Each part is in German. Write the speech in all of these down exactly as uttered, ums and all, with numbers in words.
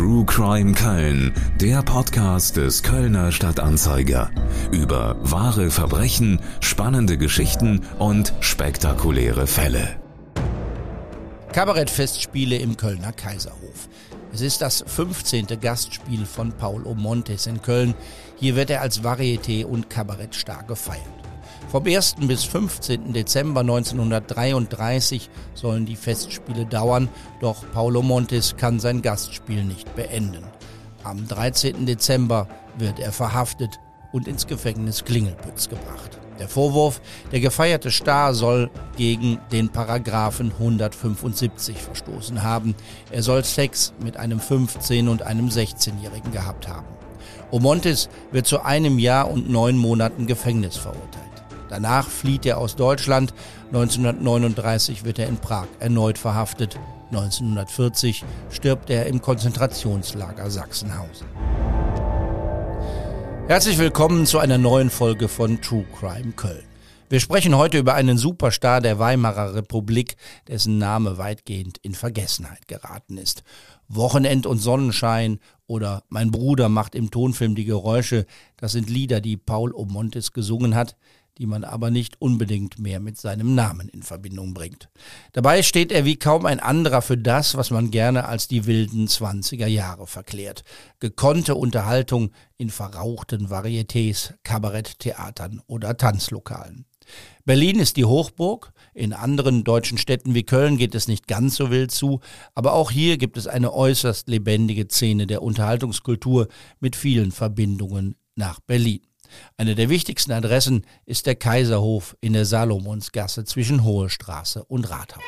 True Crime Köln, der Podcast des Kölner Stadt-Anzeiger. Über wahre Verbrechen, spannende Geschichten und spektakuläre Fälle. Kabarettfestspiele im Kölner Kaiserhof. Es ist das fünfzehnte Gastspiel von Paul O'Montis in Köln. Hier wird er als Varieté- und Kabarettstar gefeiert. Vom ersten bis fünfzehnten Dezember neunzehnhundertdreiunddreißig sollen die Festspiele dauern, doch Paul O'Montis kann sein Gastspiel nicht beenden. Am dreizehnten Dezember wird er verhaftet und ins Gefängnis Klingelpütz gebracht. Der Vorwurf, der gefeierte Star soll gegen den Paragraphen hundertfünfundsiebzig verstoßen haben. Er soll Sex mit einem fünfzehn- und einem sechzehnjährigen gehabt haben. O'Montis wird zu einem Jahr und neun Monaten Gefängnis verurteilt. Danach flieht er aus Deutschland. neunzehnhundertneununddreißig wird er in Prag erneut verhaftet. neunzehnhundertvierzig stirbt er im Konzentrationslager Sachsenhausen. Herzlich willkommen zu einer neuen Folge von True Crime Köln. Wir sprechen heute über einen Superstar der Weimarer Republik, dessen Name weitgehend in Vergessenheit geraten ist. Wochenend und Sonnenschein oder Mein Bruder macht im Tonfilm die Geräusche, das sind Lieder, die Paul O'Montis gesungen hat, die man aber nicht unbedingt mehr mit seinem Namen in Verbindung bringt. Dabei steht er wie kaum ein anderer für das, was man gerne als die wilden zwanziger Jahre verklärt. Gekonnte Unterhaltung in verrauchten Varietés, Kabaretttheatern oder Tanzlokalen. Berlin ist die Hochburg. In anderen deutschen Städten wie Köln geht es nicht ganz so wild zu, aber auch hier gibt es eine äußerst lebendige Szene der Unterhaltungskultur mit vielen Verbindungen nach Berlin. Eine der wichtigsten Adressen ist der Kaiserhof in der Salomonsgasse zwischen Hohe Straße und Rathaus.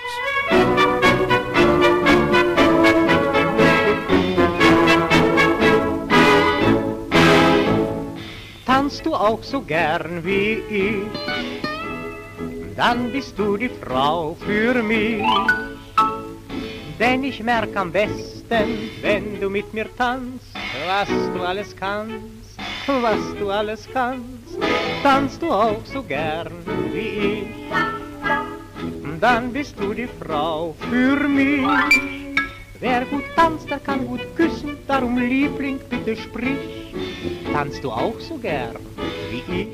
Tanzt du auch so gern wie ich, dann bist du die Frau für mich. Denn ich merk am besten, wenn du mit mir tanzt, was du alles kannst. Was du alles kannst, tanzt du auch so gern wie ich. Dann bist du die Frau für mich. Wer gut tanzt, der kann gut küssen, darum Liebling, bitte sprich. Tanzt du auch so gern wie ich.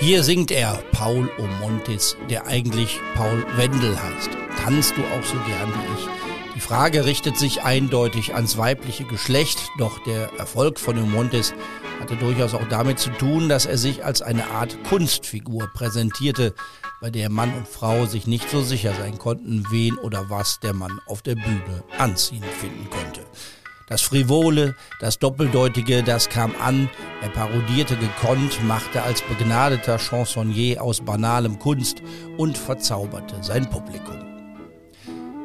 Hier singt er, Paul O'Montis, der eigentlich Paul Wendel heißt. Tanzt du auch so gern wie ich? Die Frage richtet sich eindeutig ans weibliche Geschlecht, doch der Erfolg von O'Montis hatte durchaus auch damit zu tun, dass er sich als eine Art Kunstfigur präsentierte, bei der Mann und Frau sich nicht so sicher sein konnten, wen oder was der Mann auf der Bühne anziehend finden konnte. Das Frivole, das Doppeldeutige, das kam an, er parodierte gekonnt, machte als begnadeter Chansonnier aus banalem Kunst und verzauberte sein Publikum.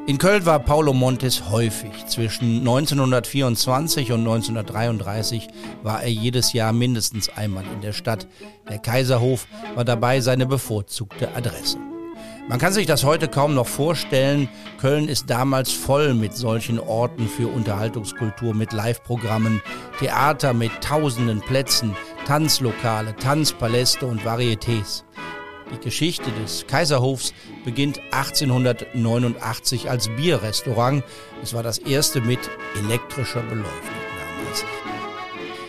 In Köln war Paul O'Montis häufig. Zwischen neunzehnhundertvierundzwanzig und neunzehnhundertdreiunddreißig war er jedes Jahr mindestens einmal in der Stadt. Der Kaiserhof war dabei seine bevorzugte Adresse. Man kann sich das heute kaum noch vorstellen. Köln ist damals voll mit solchen Orten für Unterhaltungskultur, mit Live-Programmen, Theater mit tausenden Plätzen, Tanzlokale, Tanzpaläste und Varietés. Die Geschichte des Kaiserhofs beginnt achtzehnhundertneunundachtzig als Bierrestaurant. Es war das erste mit elektrischer Beleuchtung damals.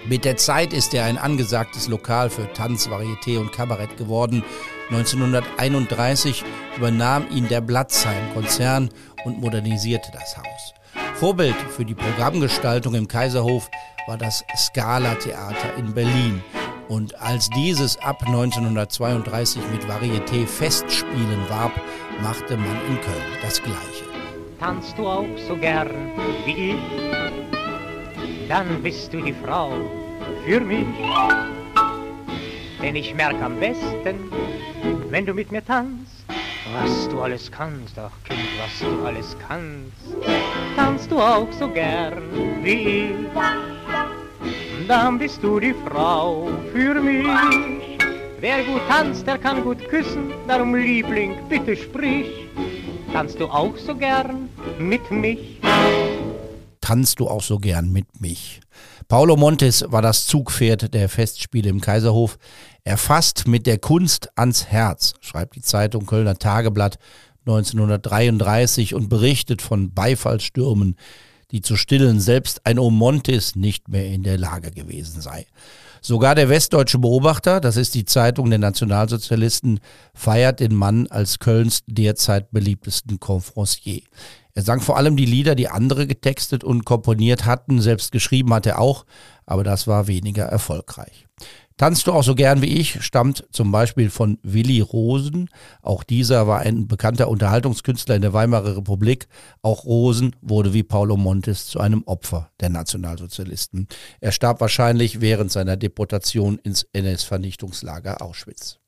Mit der Zeit ist er ein angesagtes Lokal für Tanz, Varieté und Kabarett geworden. neunzehnhunderteinunddreißig übernahm ihn der Blatzheim-Konzern und modernisierte das Haus. Vorbild für die Programmgestaltung im Kaiserhof war das Scala-Theater in Berlin. Und als dieses ab neunzehnhundertzweiunddreißig mit Varieté-Festspielen warb, machte man in Köln das Gleiche. Tanzt du auch so gern wie ich, dann bist du die Frau für mich. Denn ich merk am besten, wenn du mit mir tanzt, was du alles kannst, ach Kind, was du alles kannst. Tanzt du auch so gern wie ich. Dann bist du die Frau für mich. Wer gut tanzt, der kann gut küssen. Darum, Liebling, bitte sprich. Tanzt du auch so gern mit mich? Tanzt du auch so gern mit mich? Paul O'Montis war das Zugpferd der Festspiele im Kaiserhof. Er fasst mit der Kunst ans Herz, schreibt die Zeitung Kölner Tageblatt neunzehnhundertdreiunddreißig und berichtet von Beifallsstürmen, die zu stillen, selbst ein O'Montis nicht mehr in der Lage gewesen sei. Sogar der Westdeutsche Beobachter, das ist die Zeitung der Nationalsozialisten, feiert den Mann als Kölns derzeit beliebtesten Confrancier. Er sang vor allem die Lieder, die andere getextet und komponiert hatten, selbst geschrieben hat er auch, aber das war weniger erfolgreich. Tanzt du auch so gern wie ich, stammt zum Beispiel von Willi Rosen. Auch dieser war ein bekannter Unterhaltungskünstler in der Weimarer Republik. Auch Rosen wurde wie Paul O'Montis zu einem Opfer der Nationalsozialisten. Er starb wahrscheinlich während seiner Deportation ins N S-Vernichtungslager Auschwitz.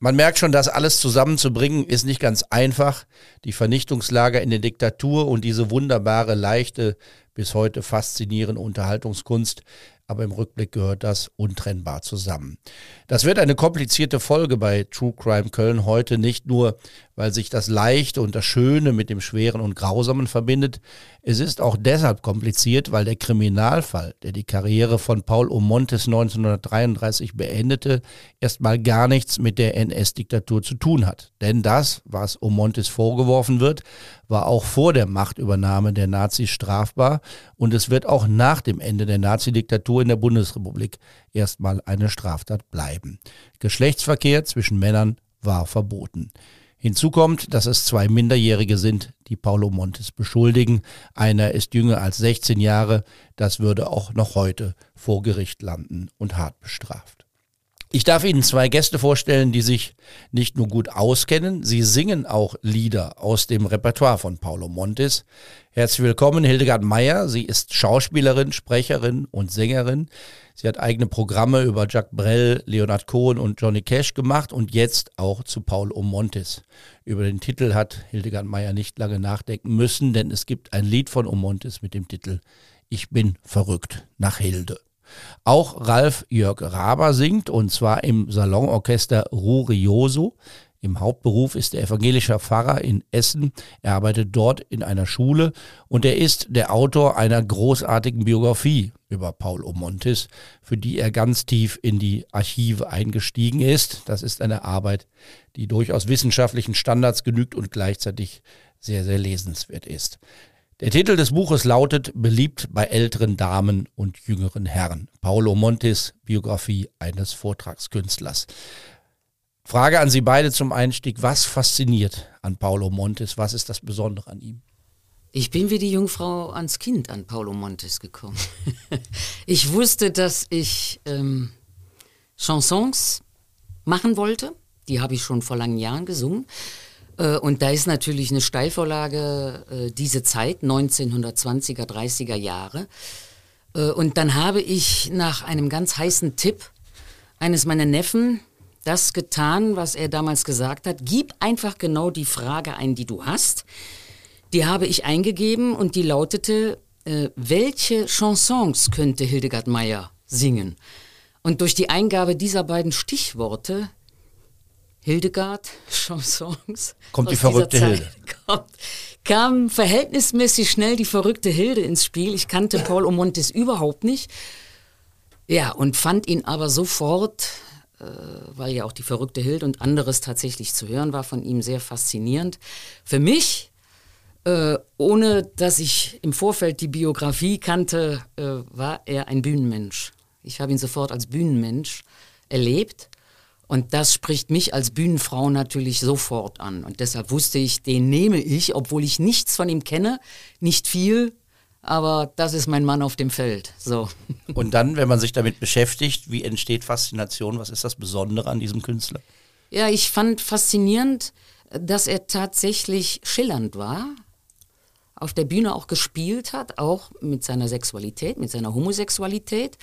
Man merkt schon, das alles zusammenzubringen ist nicht ganz einfach. Die Vernichtungslager in der Diktatur und diese wunderbare, leichte, bis heute faszinierende Unterhaltungskunst, aber im Rückblick gehört das untrennbar zusammen. Das wird eine komplizierte Folge bei True Crime Köln heute, nicht nur, weil sich das Leichte und das Schöne mit dem Schweren und Grausamen verbindet. Es ist auch deshalb kompliziert, weil der Kriminalfall, der die Karriere von Paul O'Montis neunzehnhundertdreiunddreißig beendete, erstmal gar nichts mit der N S-Diktatur zu tun hat. Denn das, was O'Montis vorgeworfen wird, war auch vor der Machtübernahme der Nazis strafbar und es wird auch nach dem Ende der Nazi-Diktatur in der Bundesrepublik erstmal eine Straftat bleiben. Geschlechtsverkehr zwischen Männern war verboten. Hinzu kommt, dass es zwei Minderjährige sind, die Paul O'Montis beschuldigen. Einer ist jünger als sechzehn Jahre, das würde auch noch heute vor Gericht landen und hart bestraft. Ich darf Ihnen zwei Gäste vorstellen, die sich nicht nur gut auskennen, sie singen auch Lieder aus dem Repertoire von Paul O'Montis. Herzlich willkommen, Hildegard Meier. Sie ist Schauspielerin, Sprecherin und Sängerin. Sie hat eigene Programme über Jacques Brel, Leonard Cohen und Johnny Cash gemacht und jetzt auch zu Paul O'Montis. Über den Titel hat Hildegard Meier nicht lange nachdenken müssen, denn es gibt ein Lied von O'Montis mit dem Titel »Ich bin verrückt nach Hilde«. Auch Ralf Jörg Raber singt, und zwar im Salonorchester Rurioso. Im Hauptberuf ist er evangelischer Pfarrer in Essen. Er arbeitet dort in einer Schule und er ist der Autor einer großartigen Biografie über Paul O'Montis, für die er ganz tief in die Archive eingestiegen ist. Das ist eine Arbeit, die durchaus wissenschaftlichen Standards genügt und gleichzeitig sehr, sehr lesenswert ist. Der Titel des Buches lautet »Beliebt bei älteren Damen und jüngeren Herren«. Paul O'Montis, Biografie eines Vortragskünstlers. Frage an Sie beide zum Einstieg. Was fasziniert an Paul O'Montis? Was ist das Besondere an ihm? Ich bin wie die Jungfrau ans Kind an Paul O'Montis gekommen. Ich wusste, dass ich ähm, Chansons machen wollte. Die habe ich schon vor langen Jahren gesungen. Und da ist natürlich eine Steilvorlage diese Zeit, neunzehnhundertzwanziger, dreißiger Jahre. Und dann habe ich nach einem ganz heißen Tipp eines meiner Neffen das getan, was er damals gesagt hat. Gib einfach genau die Frage ein, die du hast. Die habe ich eingegeben und die lautete, welche Chansons könnte Hildegard Meier singen? Und durch die Eingabe dieser beiden Stichworte, Hildegard, Chansons. Kommt die verrückte Hilde. Kommt, kam verhältnismäßig schnell die verrückte Hilde ins Spiel. Ich kannte Paul O'Montis überhaupt nicht. Ja, und fand ihn aber sofort, äh, weil ja auch die verrückte Hilde und anderes tatsächlich zu hören war, von ihm sehr faszinierend. Für mich, äh, ohne dass ich im Vorfeld die Biografie kannte, äh, war er ein Bühnenmensch. Ich habe ihn sofort als Bühnenmensch erlebt. Und das spricht mich als Bühnenfrau natürlich sofort an. Und deshalb wusste ich, den nehme ich, obwohl ich nichts von ihm kenne, nicht viel, aber das ist mein Mann auf dem Feld. So. Und dann, wenn man sich damit beschäftigt, wie entsteht Faszination? Was ist das Besondere an diesem Künstler? Ja, ich fand faszinierend, dass er tatsächlich schillernd war, auf der Bühne auch gespielt hat, auch mit seiner Sexualität, mit seiner Homosexualität.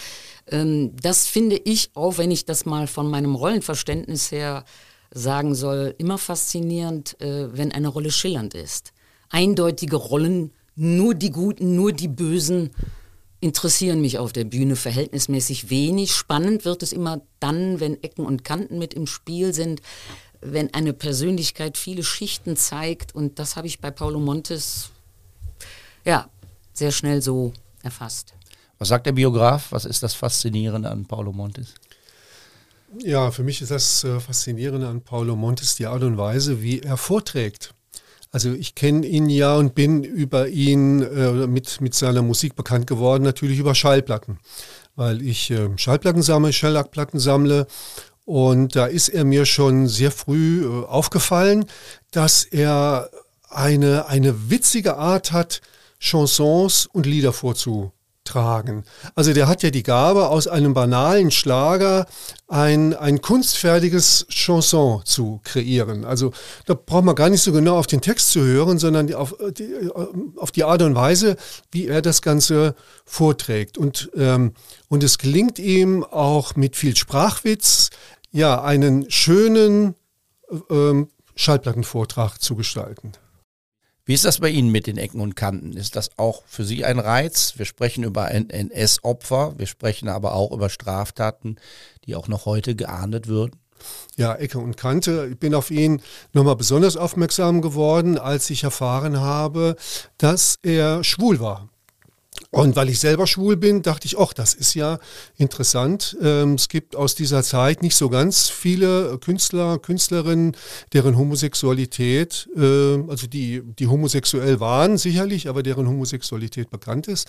Das finde ich, auch wenn ich das mal von meinem Rollenverständnis her sagen soll, immer faszinierend, wenn eine Rolle schillernd ist. Eindeutige Rollen, nur die Guten, nur die Bösen, interessieren mich auf der Bühne verhältnismäßig wenig. Spannend wird es immer dann, wenn Ecken und Kanten mit im Spiel sind, wenn eine Persönlichkeit viele Schichten zeigt. Und das habe ich bei Paul O'Montis ja, sehr schnell so erfasst. Was sagt der Biograf? Was ist das Faszinierende an Paul O'Montis? Ja, für mich ist das Faszinierende an Paul O'Montis die Art und Weise, wie er vorträgt. Also ich kenne ihn ja und bin über ihn äh, mit, mit seiner Musik bekannt geworden, natürlich über Schallplatten, weil ich äh, Schallplatten sammle, Schellackplatten sammle. Und da ist er mir schon sehr früh äh, aufgefallen, dass er eine, eine witzige Art hat, Chansons und Lieder vorzutragen. Also der hat ja die Gabe, aus einem banalen Schlager ein, ein kunstfertiges Chanson zu kreieren. Also da braucht man gar nicht so genau auf den Text zu hören, sondern auf die, auf die Art und Weise, wie er das Ganze vorträgt. Und, ähm, und es gelingt ihm auch mit viel Sprachwitz, ja, einen schönen ähm, Schallplattenvortrag zu gestalten. Wie ist das bei Ihnen mit den Ecken und Kanten? Ist das auch für Sie ein Reiz? Wir sprechen über N S-Opfer, wir sprechen aber auch über Straftaten, die auch noch heute geahndet würden. Ja, Ecke und Kante. Ich bin auf ihn nochmal besonders aufmerksam geworden, als ich erfahren habe, dass er schwul war. Und weil ich selber schwul bin, dachte ich, ach, das ist ja interessant. Ähm, es gibt aus dieser Zeit nicht so ganz viele Künstler, Künstlerinnen, deren Homosexualität, äh, also die, die homosexuell waren sicherlich, aber deren Homosexualität bekannt ist.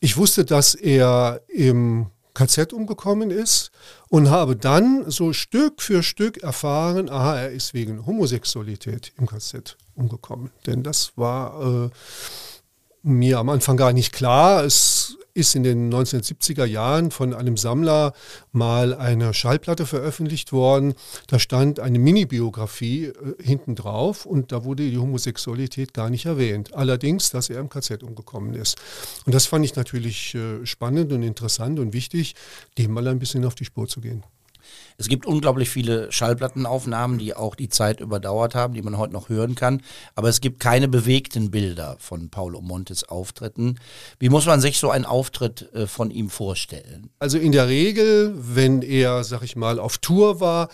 Ich wusste, dass er im K Z umgekommen ist und habe dann so Stück für Stück erfahren, aha, er ist wegen Homosexualität im K Z umgekommen. Denn das war... Äh, mir am Anfang gar nicht klar. Es ist in den neunzehnhundertsiebziger Jahren von einem Sammler mal eine Schallplatte veröffentlicht worden. Da stand eine Mini-Biografie äh, hinten drauf und da wurde die Homosexualität gar nicht erwähnt. Allerdings, dass er im K Z umgekommen ist. Und das fand ich natürlich äh, spannend und interessant und wichtig, dem mal ein bisschen auf die Spur zu gehen. Es gibt unglaublich viele Schallplattenaufnahmen, die auch die Zeit überdauert haben, die man heute noch hören kann. Aber es gibt keine bewegten Bilder von Paul O'Montis Auftritten. Wie muss man sich so einen Auftritt von ihm vorstellen? Also in der Regel, wenn er, sag ich mal, auf Tour war,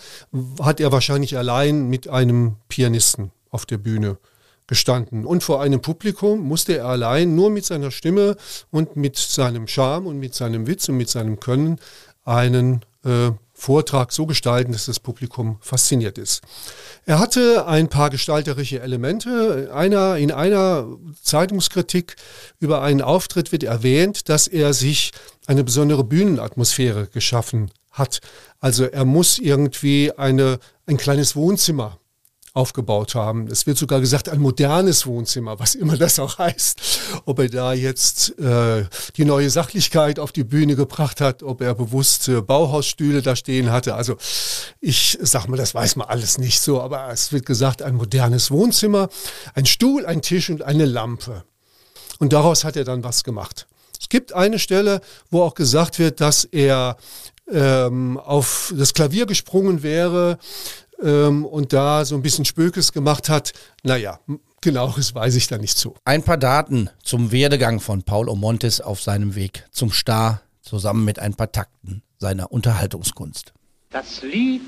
hat er wahrscheinlich allein mit einem Pianisten auf der Bühne gestanden. Und vor einem Publikum musste er allein nur mit seiner Stimme und mit seinem Charme und mit seinem Witz und mit seinem Können einen äh, Vortrag so gestalten, dass das Publikum fasziniert ist. Er hatte ein paar gestalterische Elemente. In einer, in einer Zeitungskritik über einen Auftritt wird erwähnt, dass er sich eine besondere Bühnenatmosphäre geschaffen hat. Also er muss irgendwie eine, ein kleines Wohnzimmer aufgebaut haben. Es wird sogar gesagt, ein modernes Wohnzimmer, was immer das auch heißt. Ob er da jetzt äh, die neue Sachlichkeit auf die Bühne gebracht hat, ob er bewusst äh, Bauhausstühle da stehen hatte. Also ich sag mal, das weiß man alles nicht so, aber es wird gesagt, ein modernes Wohnzimmer, ein Stuhl, ein Tisch und eine Lampe. Und daraus hat er dann was gemacht. Es gibt eine Stelle, wo auch gesagt wird, dass er ähm, auf das Klavier gesprungen wäre, und da so ein bisschen Spökes gemacht hat. Naja, genaues weiß ich da nicht zu. Ein paar Daten zum Werdegang von Paul O'Montis auf seinem Weg zum Star, zusammen mit ein paar Takten seiner Unterhaltungskunst. Das Lied,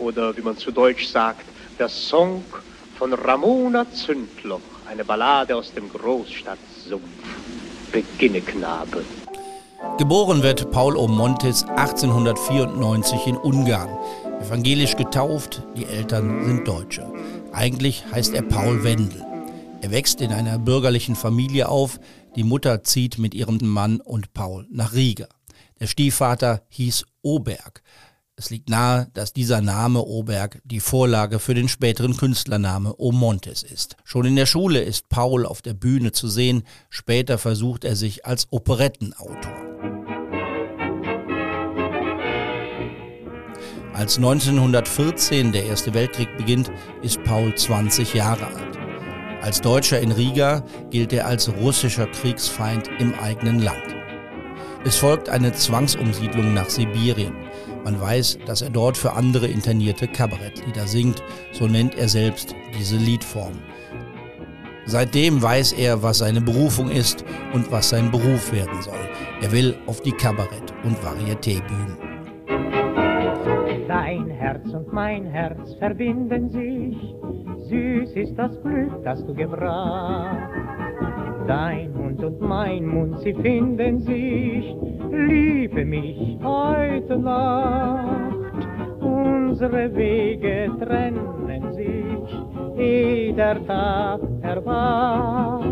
oder wie man zu Deutsch sagt, der Song von Ramona Zündloch, eine Ballade aus dem Großstadtsumpf. Beginne, Knabe. Geboren wird Paul O'Montis achtzehnhundertvierundneunzig in Ungarn. Evangelisch getauft, die Eltern sind Deutsche. Eigentlich heißt er Paul Wendel. Er wächst in einer bürgerlichen Familie auf. Die Mutter zieht mit ihrem Mann und Paul nach Riga. Der Stiefvater hieß Oberg. Es liegt nahe, dass dieser Name Oberg die Vorlage für den späteren Künstlername O'Montis ist. Schon in der Schule ist Paul auf der Bühne zu sehen. Später versucht er sich als Operettenautor. Als neunzehnhundertvierzehn der Erste Weltkrieg beginnt, ist Paul zwanzig Jahre alt. Als Deutscher in Riga gilt er als russischer Kriegsfeind im eigenen Land. Es folgt eine Zwangsumsiedlung nach Sibirien. Man weiß, dass er dort für andere Internierte Kabarettlieder singt, so nennt er selbst diese Liedform. Seitdem weiß er, was seine Berufung ist und was sein Beruf werden soll. Er will auf die Kabarett- und Varieté-Bühnen. Dein Herz und mein Herz verbinden sich, süß ist das Glück, das du gebracht. Dein Mund und mein Mund, sie finden sich, liebe mich heute Nacht. Unsere Wege trennen sich, eh der Tag erwacht.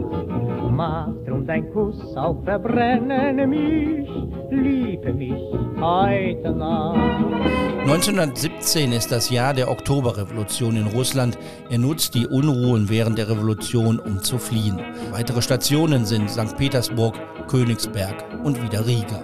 Macht rund ein Kuss auf Verbrennen mich, liebe mich heute Nacht. neunzehnhundertsiebzehn ist das Jahr der Oktoberrevolution in Russland. Er nutzt die Unruhen während der Revolution, um zu fliehen. Weitere Stationen sind Sankt Petersburg, Königsberg und wieder Riga.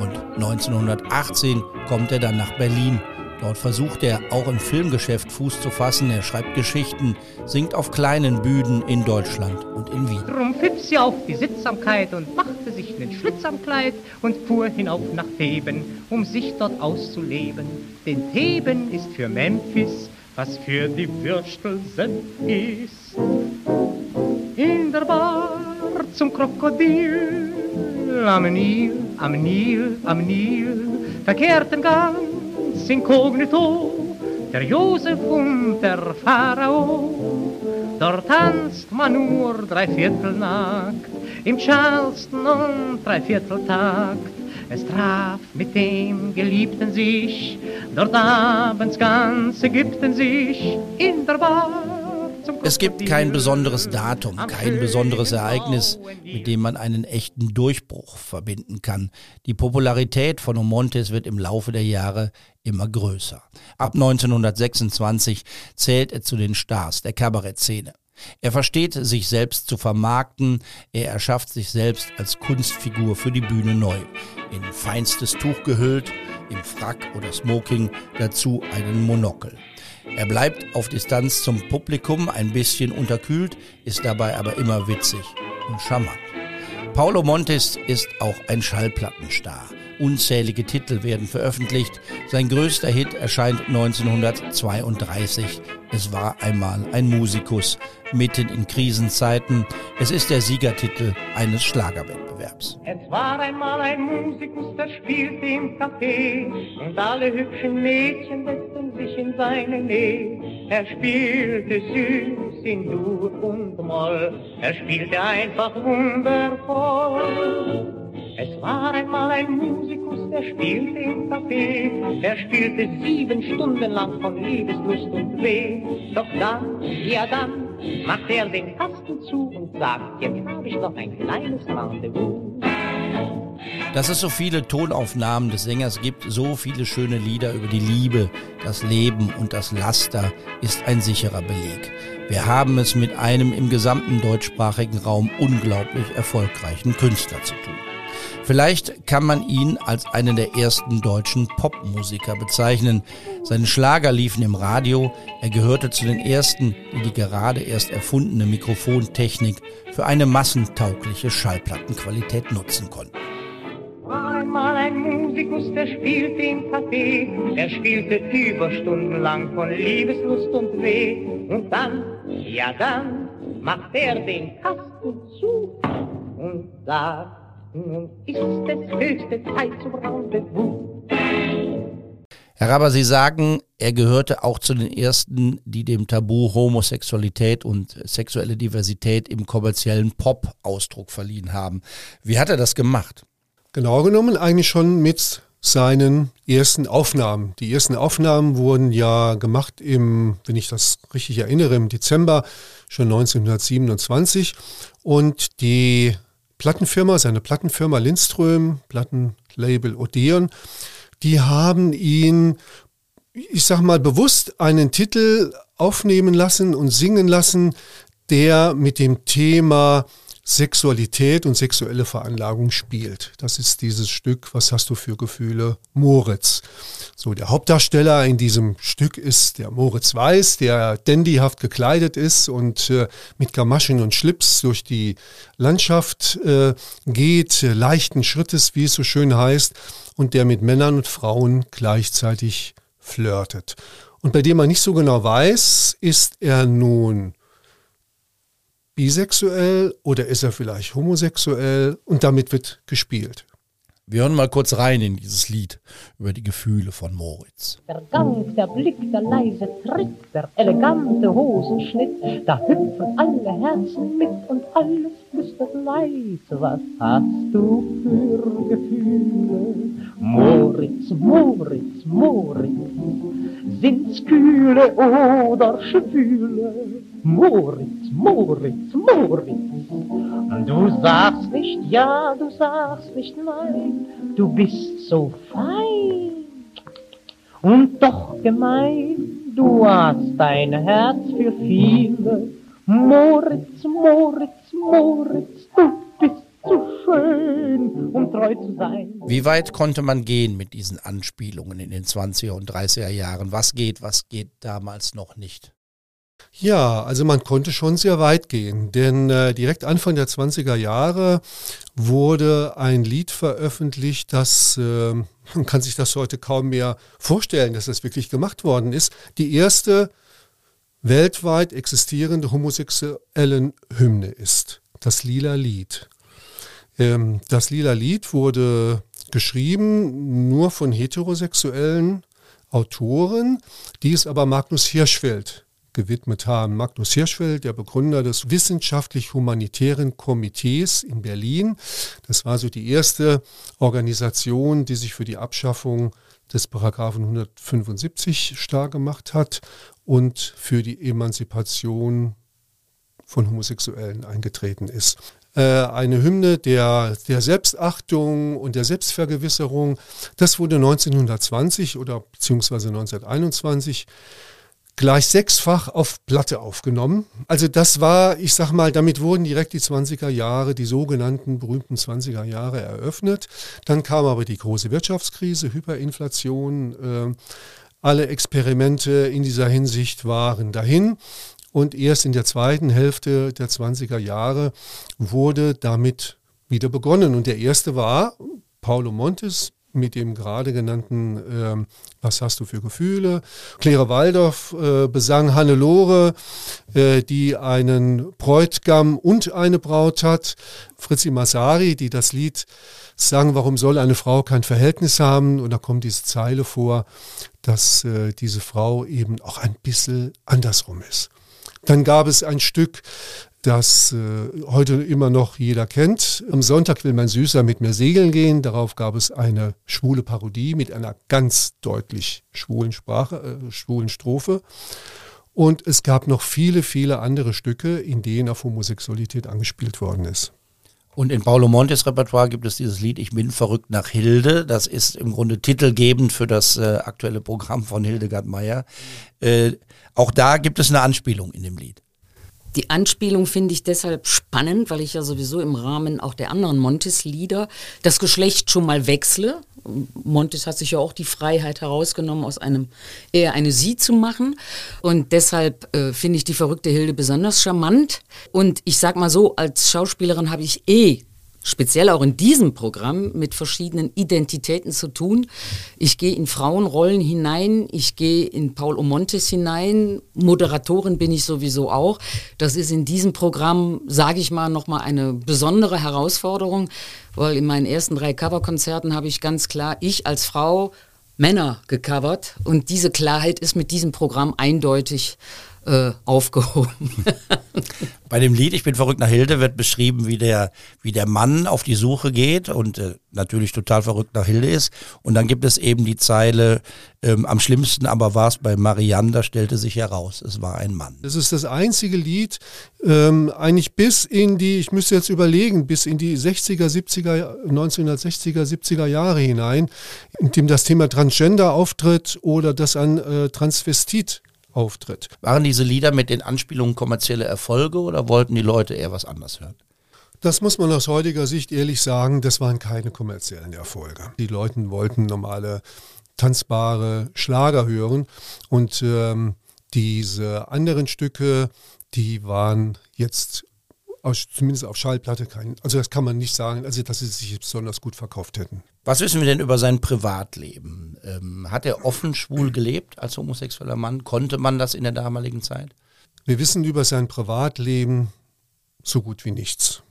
Und neunzehnhundertachtzehn kommt er dann nach Berlin. Dort versucht er, auch im Filmgeschäft Fuß zu fassen. Er schreibt Geschichten, singt auf kleinen Bühnen in Deutschland und in Wien. Drum pfiff sie auf die Sittsamkeit und machte sich einen Schlitz am Kleid und fuhr hinauf nach Theben, um sich dort auszuleben. Denn Theben ist für Memphis, was für die Würstel Senf ist. In der Bar zum Krokodil, am Nil, am Nil, am Nil, verkehrten ganz inkognito der Josef und der Pharao. Dort tanzt man nur dreiviertelnackt, im Charleston und dreivierteltakt. Es traf mit dem Geliebten sich, dort abends ganz Ägypten sich in der Bar. Es gibt kein besonderes Datum, kein besonderes Ereignis, mit dem man einen echten Durchbruch verbinden kann. Die Popularität von O'Montis wird im Laufe der Jahre immer größer. Ab neunzehnhundertsechsundzwanzig zählt er zu den Stars der Kabarettszene. Er versteht, sich selbst zu vermarkten, er erschafft sich selbst als Kunstfigur für die Bühne neu. In feinstes Tuch gehüllt, im Frack oder Smoking, dazu einen Monokel. Er bleibt auf Distanz zum Publikum, ein bisschen unterkühlt, ist dabei aber immer witzig und charmant. Paul O'Montis ist auch ein Schallplattenstar. Unzählige Titel werden veröffentlicht. Sein größter Hit erscheint neunzehnhundertzweiunddreißig. Es war einmal ein Musikus, mitten in Krisenzeiten. Es ist der Siegertitel eines Schlagerwettbewerbs. Es war einmal ein Musikus, der spielte im Café. Und alle hübschen Mädchen setzten sich in seine Nähe. Er spielte süß in Dur und Moll. Er spielte einfach wundervoll. Es war einmal ein Musikus, der spielte im Café. Er spielte sieben Stunden lang von Liebeslust und Weh. Doch dann, ja dann, macht er den Kasten zu und sagt, jetzt habe ich noch ein kleines Rendezvous. Dass es so viele Tonaufnahmen des Sängers gibt, so viele schöne Lieder über die Liebe, das Leben und das Laster, ist ein sicherer Beleg. Wir haben es mit einem im gesamten deutschsprachigen Raum unglaublich erfolgreichen Künstler zu tun. Vielleicht kann man ihn als einen der ersten deutschen Popmusiker bezeichnen. Seine Schlager liefen im Radio. Er gehörte zu den ersten, die die gerade erst erfundene Mikrofontechnik für eine massentaugliche Schallplattenqualität nutzen konnten. Einmal ein Musikus, der spielte im Café. Er spielte überstundenlang von Liebeslust und Weh. Und dann, ja dann, macht er den Kasten zu und sagt, nun ist es höchste Zeit zum Rendezvous. Herr Raber, Sie sagen, er gehörte auch zu den ersten, die dem Tabu Homosexualität und sexuelle Diversität im kommerziellen Pop Ausdruck verliehen haben. Wie hat er das gemacht? Genau genommen eigentlich schon mit seinen ersten Aufnahmen. Die ersten Aufnahmen wurden ja gemacht im, wenn ich das richtig erinnere, im Dezember schon neunzehnhundertsiebenundzwanzig, und die Plattenfirma, seine Plattenfirma Lindström, Plattenlabel Odeon, die haben ihn, ich sag mal, bewusst einen Titel aufnehmen lassen und singen lassen, der mit dem Thema Sexualität und sexuelle Veranlagung spielt. Das ist dieses Stück, Was hast du für Gefühle, Moritz. So, der Hauptdarsteller in diesem Stück ist der Moritz Weiß, der dandyhaft gekleidet ist und äh, mit Gamaschen und Schlips durch die Landschaft äh, geht, äh, leichten Schrittes, wie es so schön heißt, und der mit Männern und Frauen gleichzeitig flirtet. Und bei dem man nicht so genau weiß, ist er nun bisexuell oder ist er vielleicht homosexuell, und damit wird gespielt. Wir hören mal kurz rein in dieses Lied über die Gefühle von Moritz. Der Gang, der Blick, der leise Tritt, der elegante Hosenschnitt, da hüpfen alle Herzen mit und alles flüstert leise. Was hast du für Gefühle? Moritz, Moritz, Moritz, sind's Kühle oder Schwüle? Moritz, Moritz, Moritz, du sagst nicht ja, du sagst nicht nein, du bist so fein und doch gemein, du hast ein Herz für viele. Moritz, Moritz, Moritz, du bist so schön, um treu zu sein. Wie weit konnte man gehen mit diesen Anspielungen in den zwanziger und dreißiger Jahren? Was geht, was geht damals noch nicht? Ja, also man konnte schon sehr weit gehen, denn äh, direkt Anfang der zwanziger Jahre wurde ein Lied veröffentlicht, das, äh, man kann sich das heute kaum mehr vorstellen, dass das wirklich gemacht worden ist, die erste weltweit existierende homosexuellen Hymne ist, das Lila Lied. Ähm, das Lila Lied wurde geschrieben nur von heterosexuellen Autoren, die es aber Magnus Hirschfeld gewidmet haben. Magnus Hirschfeld, der Begründer des Wissenschaftlich-Humanitären Komitees in Berlin. Das war so die erste Organisation, die sich für die Abschaffung des Paragraphen hundertfünfundsiebzig stark gemacht hat und für die Emanzipation von Homosexuellen eingetreten ist. Äh, eine Hymne der, der Selbstachtung und der Selbstvergewisserung, das wurde neunzehnhundertzwanzig oder beziehungsweise neunzehnhunderteinundzwanzig gleich sechsfach auf Platte aufgenommen. Also das war, ich sag mal, damit wurden direkt die zwanziger Jahre, die sogenannten berühmten zwanziger Jahre eröffnet. Dann kam aber die große Wirtschaftskrise, Hyperinflation, äh, alle Experimente in dieser Hinsicht waren dahin. Und erst in der zweiten Hälfte der zwanziger Jahre wurde damit wieder begonnen. Und der erste war Paul O'Montis mit dem gerade genannten äh, Was hast du für Gefühle? Claire Waldorf äh, besang Hannelore, äh, die einen Bräutigam und eine Braut hat. Fritzi Masari, die das Lied sang, Warum soll eine Frau kein Verhältnis haben? Und da kommt diese Zeile vor, dass äh, diese Frau eben auch ein bisschen andersrum ist. Dann gab es ein Stück, das äh, heute immer noch jeder kennt. Am Sonntag will mein Süßer mit mir segeln gehen. Darauf gab es eine schwule Parodie mit einer ganz deutlich schwulen Sprache, äh, schwulen Strophe. Und es gab noch viele, viele andere Stücke, in denen auf Homosexualität angespielt worden ist. Und in Paul O'Montis Repertoire gibt es dieses Lied Ich bin verrückt nach Hilde. Das ist im Grunde titelgebend für das äh, aktuelle Programm von Hildegard Meier. Äh, auch da gibt es eine Anspielung in dem Lied. Die Anspielung finde ich deshalb spannend, weil ich ja sowieso im Rahmen auch der anderen Montis-Lieder das Geschlecht schon mal wechsle. Montis hat sich ja auch die Freiheit herausgenommen, aus einem eher eine Sie zu machen. Und deshalb äh, finde ich die verrückte Hilde besonders charmant. Und ich sag mal so, als Schauspielerin habe ich eh, speziell auch in diesem Programm, mit verschiedenen Identitäten zu tun. Ich gehe in Frauenrollen hinein, ich gehe in Paul O'Montis hinein, Moderatorin bin ich sowieso auch. Das ist in diesem Programm, sage ich mal, nochmal eine besondere Herausforderung, weil in meinen ersten drei Coverkonzerten habe ich ganz klar, ich als Frau, Männer gecovert, und diese Klarheit ist mit diesem Programm eindeutig Äh, aufgehoben. Bei dem Lied Ich bin verrückt nach Hilde wird beschrieben, wie der, wie der Mann auf die Suche geht und äh, natürlich total verrückt nach Hilde ist. Und dann gibt es eben die Zeile, ähm, am schlimmsten aber war es bei Marianne, da stellte sich heraus, es war ein Mann. Das ist das einzige Lied, ähm, eigentlich bis in die, ich müsste jetzt überlegen, bis in die sechziger, siebziger, neunzehnhundertsechziger, siebziger Jahre hinein, in dem das Thema Transgender auftritt oder das an äh, Transvestit auftritt. Waren diese Lieder mit den Anspielungen kommerzielle Erfolge oder wollten die Leute eher was anderes hören? Das muss man aus heutiger Sicht ehrlich sagen, das waren keine kommerziellen Erfolge. Die Leute wollten normale, tanzbare Schlager hören und ähm, diese anderen Stücke, die waren jetzt aus, zumindest auf Schallplatte, kein, also das kann man nicht sagen, also dass sie sich besonders gut verkauft hätten. Was wissen wir denn über sein Privatleben? Ähm, hat er offen schwul gelebt als homosexueller Mann? Konnte man das in der damaligen Zeit? Wir wissen über sein Privatleben so gut wie nichts.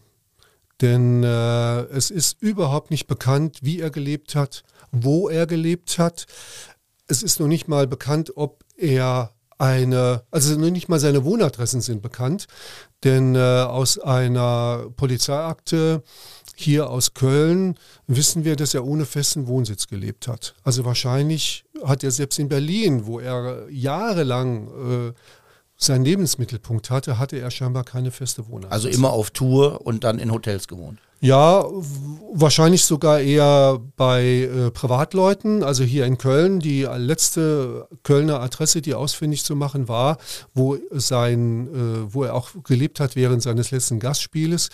Denn äh, es ist überhaupt nicht bekannt, wie er gelebt hat, wo er gelebt hat. Es ist noch nicht mal bekannt, ob er eine, also noch nicht mal seine Wohnadressen sind bekannt. Denn äh, aus einer Polizeiakte hier aus Köln wissen wir, dass er ohne festen Wohnsitz gelebt hat. Also wahrscheinlich hat er selbst in Berlin, wo er jahrelang äh, seinen Lebensmittelpunkt hatte, hatte er scheinbar keine feste Wohnung. Also immer auf Tour und dann in Hotels gewohnt? Ja, wahrscheinlich sogar eher bei äh, Privatleuten. Also hier in Köln, die letzte Kölner Adresse, die ausfindig zu machen war, wo, sein, äh, wo er auch gelebt hat während seines letzten Gastspieles,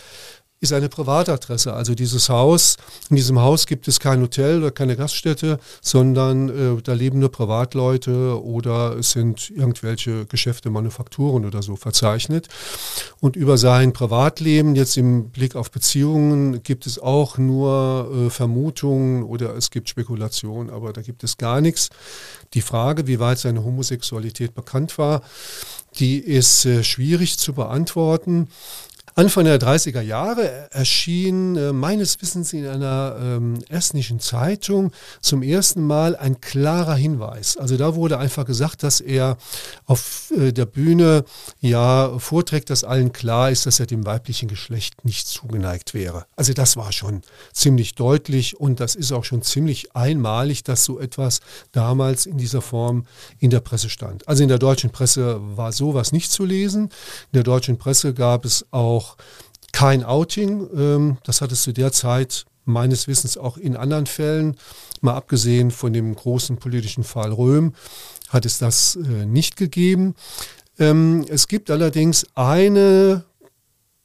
ist eine Privatadresse. Also dieses Haus, in diesem Haus gibt es kein Hotel oder keine Gaststätte, sondern äh, da leben nur Privatleute oder es sind irgendwelche Geschäfte, Manufakturen oder so verzeichnet. Und über sein Privatleben, jetzt im Blick auf Beziehungen, gibt es auch nur äh, Vermutungen oder es gibt Spekulationen, aber da gibt es gar nichts. Die Frage, wie weit seine Homosexualität bekannt war, die ist äh, schwierig zu beantworten. Anfang der dreißiger Jahre erschien äh, meines Wissens in einer ähm, estnischen Zeitung zum ersten Mal ein klarer Hinweis. Also da wurde einfach gesagt, dass er auf äh, der Bühne ja vorträgt, dass allen klar ist, dass er dem weiblichen Geschlecht nicht zugeneigt wäre. Also das war schon ziemlich deutlich und das ist auch schon ziemlich einmalig, dass so etwas damals in dieser Form in der Presse stand. Also in der deutschen Presse war sowas nicht zu lesen. In der deutschen Presse gab es auch kein Outing, das hat es zu der Zeit meines Wissens auch in anderen Fällen, mal abgesehen von dem großen politischen Fall Röhm, hat es das nicht gegeben. Es gibt allerdings eine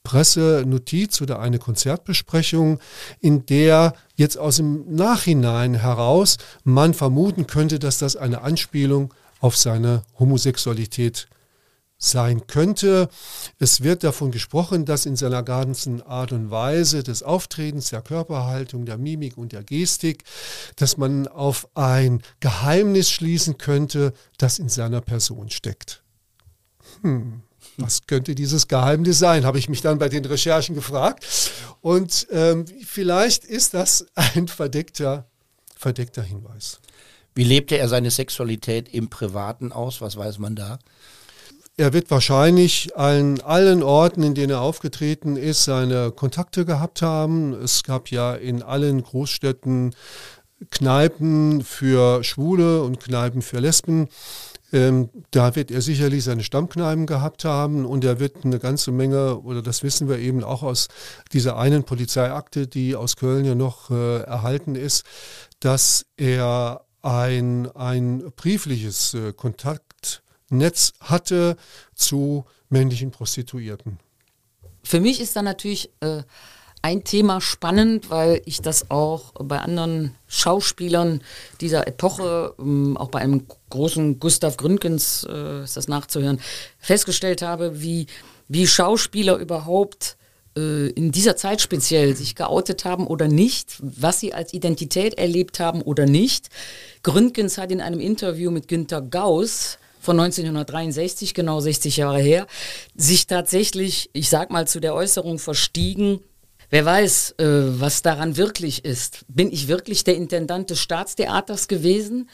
Pressenotiz oder eine Konzertbesprechung, in der jetzt aus dem Nachhinein heraus man vermuten könnte, dass das eine Anspielung auf seine Homosexualität sein könnte. Es wird davon gesprochen, dass in seiner ganzen Art und Weise des Auftretens, der Körperhaltung, der Mimik und der Gestik, dass man auf ein Geheimnis schließen könnte, das in seiner Person steckt. Hm, was könnte dieses Geheimnis sein, habe ich mich dann bei den Recherchen gefragt. Und ähm, vielleicht ist das ein verdeckter, verdeckter Hinweis. Wie lebte er seine Sexualität im Privaten aus? Was weiß man da? Er wird wahrscheinlich an allen Orten, in denen er aufgetreten ist, seine Kontakte gehabt haben. Es gab ja in allen Großstädten Kneipen für Schwule und Kneipen für Lesben. Ähm, da wird er sicherlich seine Stammkneipen gehabt haben und er wird eine ganze Menge, oder das wissen wir eben auch aus dieser einen Polizeiakte, die aus Köln ja noch äh, erhalten ist, dass er ein, ein briefliches äh, Kontakt Netz hatte zu männlichen Prostituierten. Für mich ist da natürlich äh, ein Thema spannend, weil ich das auch bei anderen Schauspielern dieser Epoche, ähm, auch bei einem großen Gustav Gründgens, äh, ist das nachzuhören, festgestellt habe, wie, wie Schauspieler überhaupt äh, in dieser Zeit speziell sich geoutet haben oder nicht, was sie als Identität erlebt haben oder nicht. Gründgens hat in einem Interview mit Günter Gauss von neunzehnhundertdreiundsechzig, genau sechzig Jahre her, sich tatsächlich, ich sag mal, zu der Äußerung verstiegen, wer weiß, äh, was daran wirklich ist. Bin ich wirklich der Intendant des Staatstheaters gewesen?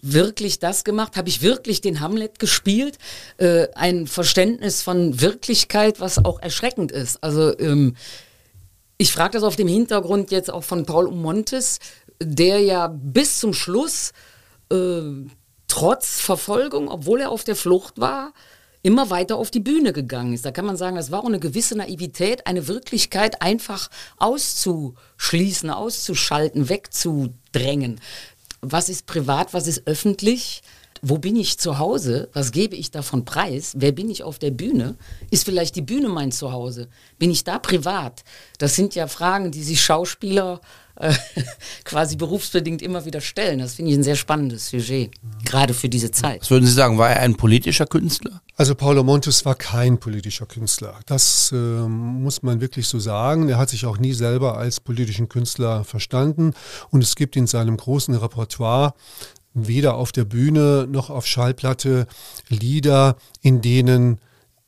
Wirklich das gemacht? Habe ich wirklich den Hamlet gespielt? Äh, ein Verständnis von Wirklichkeit, was auch erschreckend ist. Also ähm, ich frage das auf dem Hintergrund jetzt auch von Paul O'Montis, der ja bis zum Schluss äh, trotz Verfolgung, obwohl er auf der Flucht war, immer weiter auf die Bühne gegangen ist. Da kann man sagen, das war auch eine gewisse Naivität, eine Wirklichkeit einfach auszuschließen, auszuschalten, wegzudrängen. Was ist privat, was ist öffentlich? Wo bin ich zu Hause? Was gebe ich davon preis? Wer bin ich auf der Bühne? Ist vielleicht die Bühne mein Zuhause? Bin ich da privat? Das sind ja Fragen, die sich Schauspieler quasi berufsbedingt immer wieder stellen. Das finde ich ein sehr spannendes Sujet, gerade für diese Zeit. Was würden Sie sagen, war er ein politischer Künstler? Also Paul O'Montis war kein politischer Künstler. Das äh, muss man wirklich so sagen. Er hat sich auch nie selber als politischen Künstler verstanden. Und es gibt in seinem großen Repertoire weder auf der Bühne noch auf Schallplatte Lieder, in denen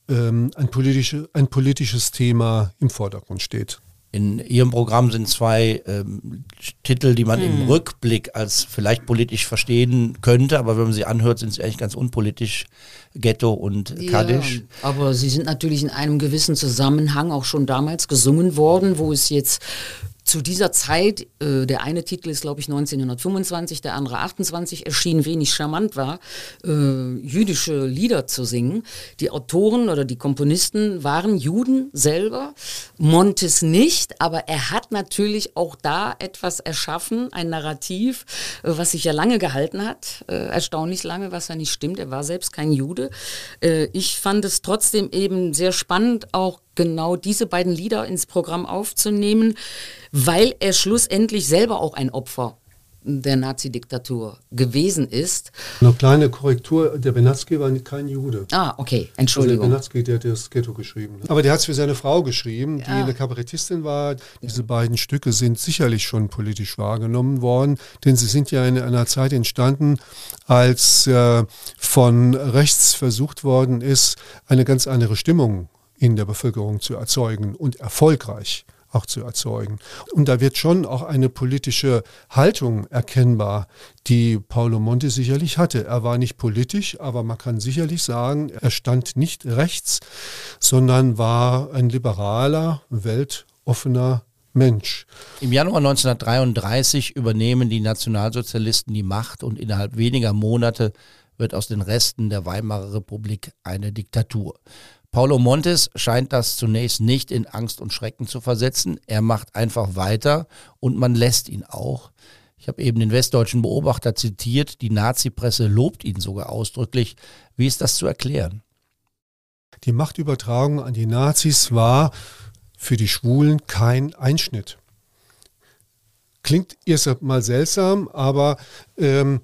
ähm, ein, politische, ein politisches Thema im Vordergrund steht. In Ihrem Programm sind zwei ähm, Titel, die man hm. im Rückblick als vielleicht politisch verstehen könnte, aber wenn man sie anhört, sind sie eigentlich ganz unpolitisch, Ghetto und Kaddisch. Ja, aber sie sind natürlich in einem gewissen Zusammenhang auch schon damals gesungen worden, wo es jetzt zu dieser Zeit, äh, der eine Titel ist, glaube ich, neunzehnhundertfünfundzwanzig, der andere achtundzwanzig erschienen, wenig charmant war, äh, jüdische Lieder zu singen. Die Autoren oder die Komponisten waren Juden selber, Montis nicht, aber er hat natürlich auch da etwas erschaffen, ein Narrativ, äh, was sich ja lange gehalten hat, äh, erstaunlich lange, was ja nicht stimmt, er war selbst kein Jude. Äh, ich fand es trotzdem eben sehr spannend, auch genau diese beiden Lieder ins Programm aufzunehmen, weil er schlussendlich selber auch ein Opfer der Nazi-Diktatur gewesen ist. Noch kleine Korrektur, der Benatzky war kein Jude. Ah, okay, Entschuldigung. Also der Benatzky, der hat das Ghetto geschrieben. Aber der hat es für seine Frau geschrieben, die ja. eine Kabarettistin war. Diese beiden Stücke sind sicherlich schon politisch wahrgenommen worden, denn sie sind ja in einer Zeit entstanden, als äh, von rechts versucht worden ist, eine ganz andere Stimmung in der Bevölkerung zu erzeugen und erfolgreich auch zu erzeugen. Und da wird schon auch eine politische Haltung erkennbar, die Paul O'Montis sicherlich hatte. Er war nicht politisch, aber man kann sicherlich sagen, er stand nicht rechts, sondern war ein liberaler, weltoffener Mensch. Im Januar neunzehnhundertdreiunddreißig übernehmen die Nationalsozialisten die Macht und innerhalb weniger Monate wird aus den Resten der Weimarer Republik eine Diktatur. Paul O'Montis scheint das zunächst nicht in Angst und Schrecken zu versetzen. Er macht einfach weiter und man lässt ihn auch. Ich habe eben den Westdeutschen Beobachter zitiert. Die Nazi-Presse lobt ihn sogar ausdrücklich. Wie ist das zu erklären? Die Machtübertragung an die Nazis war für die Schwulen kein Einschnitt. Klingt erst mal seltsam, aber ähm,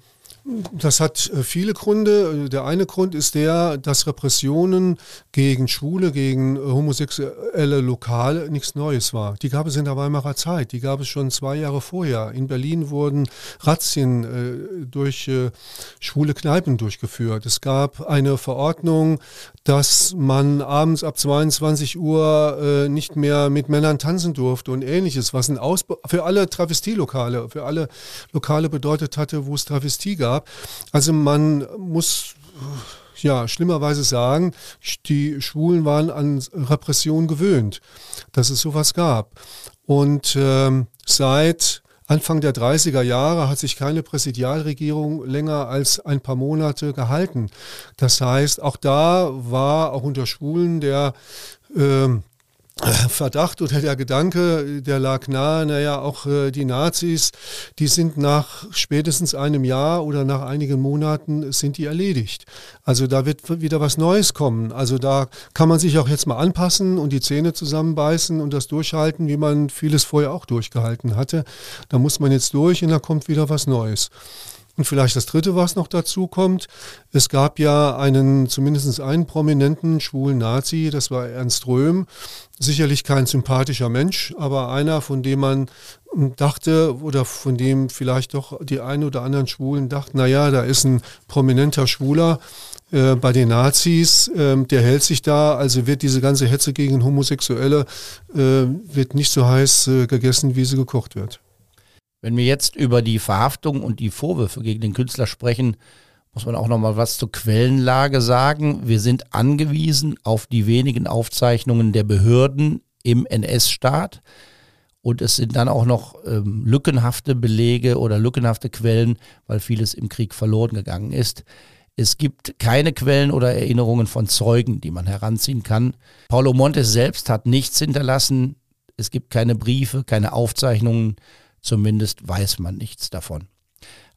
das hat viele Gründe. Der eine Grund ist der, dass Repressionen gegen Schwule, gegen homosexuelle Lokale nichts Neues war. Die gab es in der Weimarer Zeit, die gab es schon zwei Jahre vorher. In Berlin wurden Razzien äh, durch äh, schwule Kneipen durchgeführt. Es gab eine Verordnung, dass man abends ab zweiundzwanzig Uhr äh, nicht mehr mit Männern tanzen durfte und ähnliches, was ein Ausbau für alle Travestielokale, für alle Lokale bedeutet hatte, wo es Travestie gab. Also man muss ja schlimmerweise sagen, die Schwulen waren an Repression gewöhnt, dass es sowas gab. Und ähm, seit Anfang der dreißiger Jahre hat sich keine Präsidialregierung länger als ein paar Monate gehalten. Das heißt, auch da war auch unter Schwulen der ähm, Verdacht oder der Gedanke, der lag nahe, naja, auch äh, die Nazis, die sind nach spätestens einem Jahr oder nach einigen Monaten sind die erledigt. Also da wird wieder was Neues kommen. Also da kann man sich auch jetzt mal anpassen und die Zähne zusammenbeißen und das durchhalten, wie man vieles vorher auch durchgehalten hatte. Da muss man jetzt durch und da kommt wieder was Neues. Und vielleicht das Dritte, was noch dazu kommt, es gab ja einen, zumindest einen prominenten schwulen Nazi, das war Ernst Röhm, sicherlich kein sympathischer Mensch, aber einer, von dem man dachte oder von dem vielleicht doch die einen oder anderen Schwulen dachten, naja, da ist ein prominenter Schwuler äh, bei den Nazis, äh, der hält sich da, also wird diese ganze Hetze gegen Homosexuelle, äh, wird nicht so heiß äh, gegessen, wie sie gekocht wird. Wenn wir jetzt über die Verhaftung und die Vorwürfe gegen den Künstler sprechen, muss man auch noch mal was zur Quellenlage sagen. Wir sind angewiesen auf die wenigen Aufzeichnungen der Behörden im N S-Staat und es sind dann auch noch ähm, lückenhafte Belege oder lückenhafte Quellen, weil vieles im Krieg verloren gegangen ist. Es gibt keine Quellen oder Erinnerungen von Zeugen, die man heranziehen kann. Paul O'Montis selbst hat nichts hinterlassen. Es gibt keine Briefe, keine Aufzeichnungen. Zumindest weiß man nichts davon.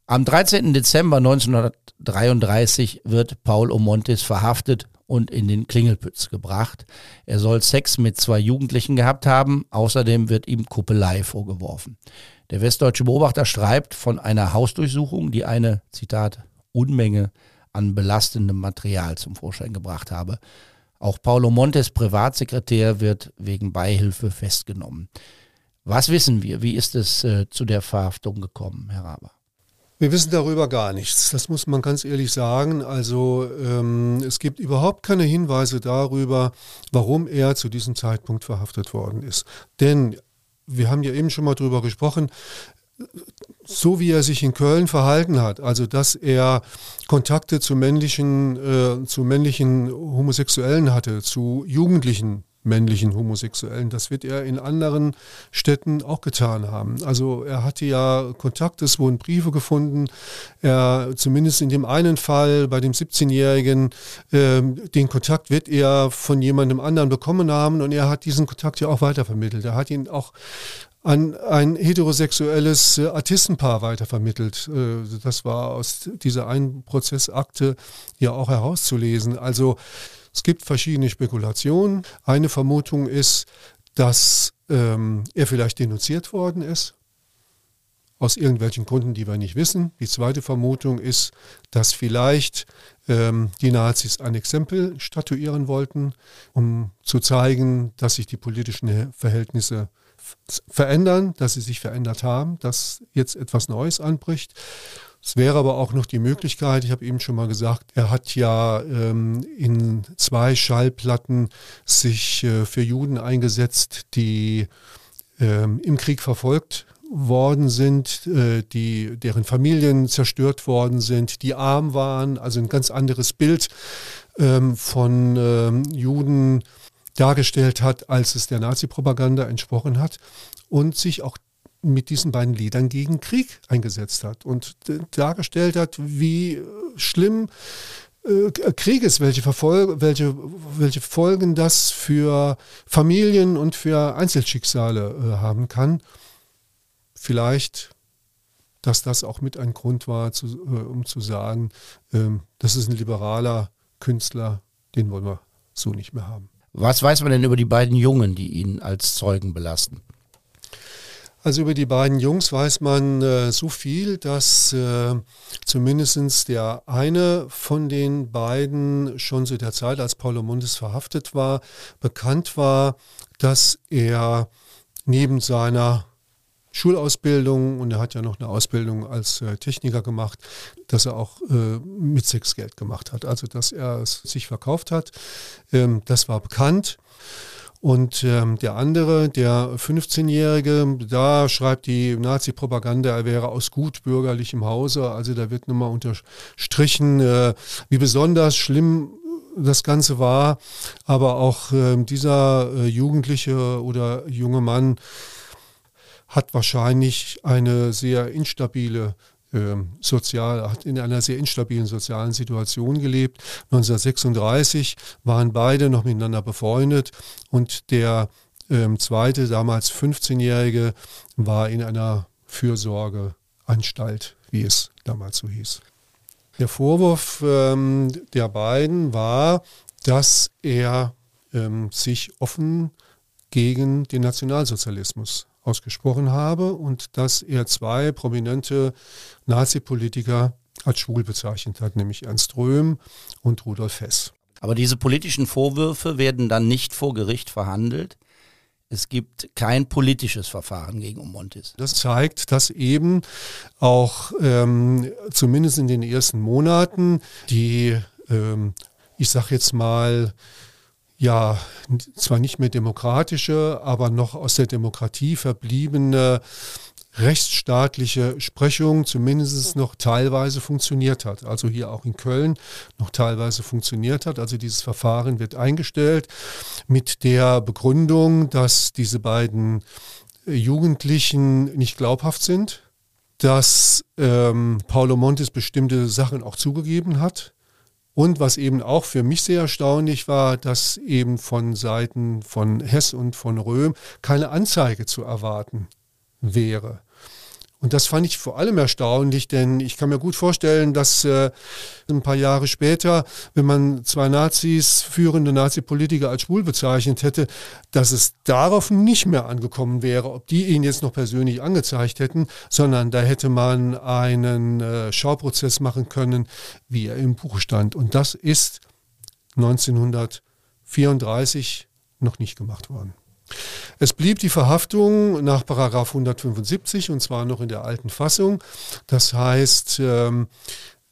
Am dreizehnten Dezember neunzehnhundertdreiunddreißig wird Paul O'Montis verhaftet und in den Klingelpütz gebracht. Er soll Sex mit zwei Jugendlichen gehabt haben. Außerdem wird ihm Kuppelei vorgeworfen. Der Westdeutsche Beobachter schreibt von einer Hausdurchsuchung, die eine, Zitat, Unmenge an belastendem Material zum Vorschein gebracht habe. Auch Paul O'Montis Privatsekretär wird wegen Beihilfe festgenommen. Was wissen wir? Wie ist es äh, zu der Verhaftung gekommen, Herr Raber? Wir wissen darüber gar nichts. Das muss man ganz ehrlich sagen. Also ähm, es gibt überhaupt keine Hinweise darüber, warum er zu diesem Zeitpunkt verhaftet worden ist. Denn wir haben ja eben schon mal drüber gesprochen, so wie er sich in Köln verhalten hat, also dass er Kontakte zu männlichen, äh, zu männlichen Homosexuellen hatte, zu Jugendlichen männlichen Homosexuellen. Das wird er in anderen Städten auch getan haben. Also er hatte ja Kontakt, es wurden Briefe gefunden. Er, zumindest in dem einen Fall bei dem siebzehnjährigen, äh, den Kontakt wird er von jemandem anderen bekommen haben und er hat diesen Kontakt ja auch weitervermittelt. Er hat ihn auch an ein heterosexuelles äh, Artistenpaar weitervermittelt. Äh, das war aus dieser einen Prozessakte ja auch herauszulesen. Also es gibt verschiedene Spekulationen. Eine Vermutung ist, dass ähm, er vielleicht denunziert worden ist, aus irgendwelchen Gründen, die wir nicht wissen. Die zweite Vermutung ist, dass vielleicht ähm, die Nazis ein Exempel statuieren wollten, um zu zeigen, dass sich die politischen Verhältnisse verändern, dass sie sich verändert haben, dass jetzt etwas Neues anbricht. Es wäre aber auch noch die Möglichkeit, ich habe eben schon mal gesagt, er hat ja ähm, in zwei Schallplatten sich äh, für Juden eingesetzt, die ähm, im Krieg verfolgt worden sind, äh, die, deren Familien zerstört worden sind, die arm waren, also ein ganz anderes Bild ähm, von ähm, Juden dargestellt hat, als es der Nazi-Propaganda entsprochen hat und sich auch mit diesen beiden Liedern gegen Krieg eingesetzt hat und dargestellt hat, wie schlimm äh, Krieg ist, welche, Verfol- welche, welche Folgen das für Familien und für Einzelschicksale äh, haben kann. Vielleicht, dass das auch mit ein Grund war, zu, äh, um zu sagen, äh, das ist ein liberaler Künstler, den wollen wir so nicht mehr haben. Was weiß man denn über die beiden Jungen, die ihn als Zeugen belasten? Also über die beiden Jungs weiß man äh, so viel, dass äh, zumindest der eine von den beiden schon zu der Zeit, als Paul O'Montis verhaftet war, bekannt war, dass er neben seiner Schulausbildung, und er hat ja noch eine Ausbildung als äh, Techniker gemacht, dass er auch äh, mit Sexgeld gemacht hat, also dass er es sich verkauft hat. Ähm, das war bekannt. Und ähm, der andere, der fünfzehnjährige, da schreibt die Nazi-Propaganda, er wäre aus gut bürgerlichem Hause. Also da wird nochmal unterstrichen, äh, wie besonders schlimm das Ganze war. Aber auch äh, dieser äh, Jugendliche oder junge Mann hat wahrscheinlich eine sehr instabile äh, sozial, hat in einer sehr instabilen sozialen Situation gelebt. neunzehnhundertsechsunddreißig waren beide noch miteinander befreundet und der ähm, zweite, damals fünfzehnjährige, war in einer Fürsorgeanstalt, wie es damals so hieß. Der Vorwurf ähm, der beiden war, dass er ähm, sich offen gegen den Nationalsozialismus ausgesprochen habe und dass er zwei prominente Nazi-Politiker als schwul bezeichnet hat, nämlich Ernst Röhm und Rudolf Hess. Aber diese politischen Vorwürfe werden dann nicht vor Gericht verhandelt. Es gibt kein politisches Verfahren gegen O'Montis. Das zeigt, dass eben auch ähm, zumindest in den ersten Monaten die, ähm, ich sag jetzt mal, ja, zwar nicht mehr demokratische, aber noch aus der Demokratie verbliebene rechtsstaatliche Sprechung zumindest noch teilweise funktioniert hat. Also hier auch in Köln noch teilweise funktioniert hat. Also dieses Verfahren wird eingestellt mit der Begründung, dass diese beiden Jugendlichen nicht glaubhaft sind, dass ähm, Paul O'Montis bestimmte Sachen auch zugegeben hat. Und was eben auch für mich sehr erstaunlich war, dass eben von Seiten von Hess und von Röhm keine Anzeige zu erwarten wäre. Und das fand ich vor allem erstaunlich, denn ich kann mir gut vorstellen, dass äh, ein paar Jahre später, wenn man zwei Nazis, führende Nazi-Politiker als schwul bezeichnet hätte, dass es darauf nicht mehr angekommen wäre, ob die ihn jetzt noch persönlich angezeigt hätten, sondern da hätte man einen äh, Schauprozess machen können, wie er im Buch stand. Und das ist neunzehnhundertvierunddreißig noch nicht gemacht worden. Es blieb die Verhaftung nach Paragraph hundertfünfundsiebzig und zwar noch in der alten Fassung. Das heißt,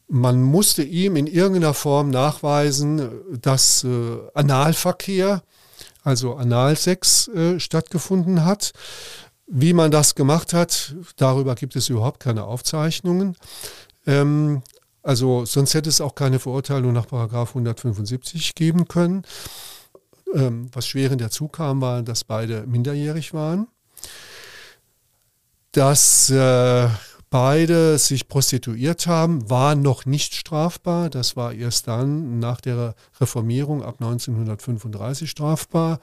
man musste ihm in irgendeiner Form nachweisen, dass Analverkehr, also Analsex, stattgefunden hat. Wie man das gemacht hat, darüber gibt es überhaupt keine Aufzeichnungen. Also sonst hätte es auch keine Verurteilung nach Paragraph hundertfünfundsiebzig geben können. Ähm, was schwerend dazu kam, war, dass beide minderjährig waren, dass äh, beide sich prostituiert haben, war noch nicht strafbar. Das war erst dann nach der Reformierung ab neunzehnhundertfünfunddreißig strafbar.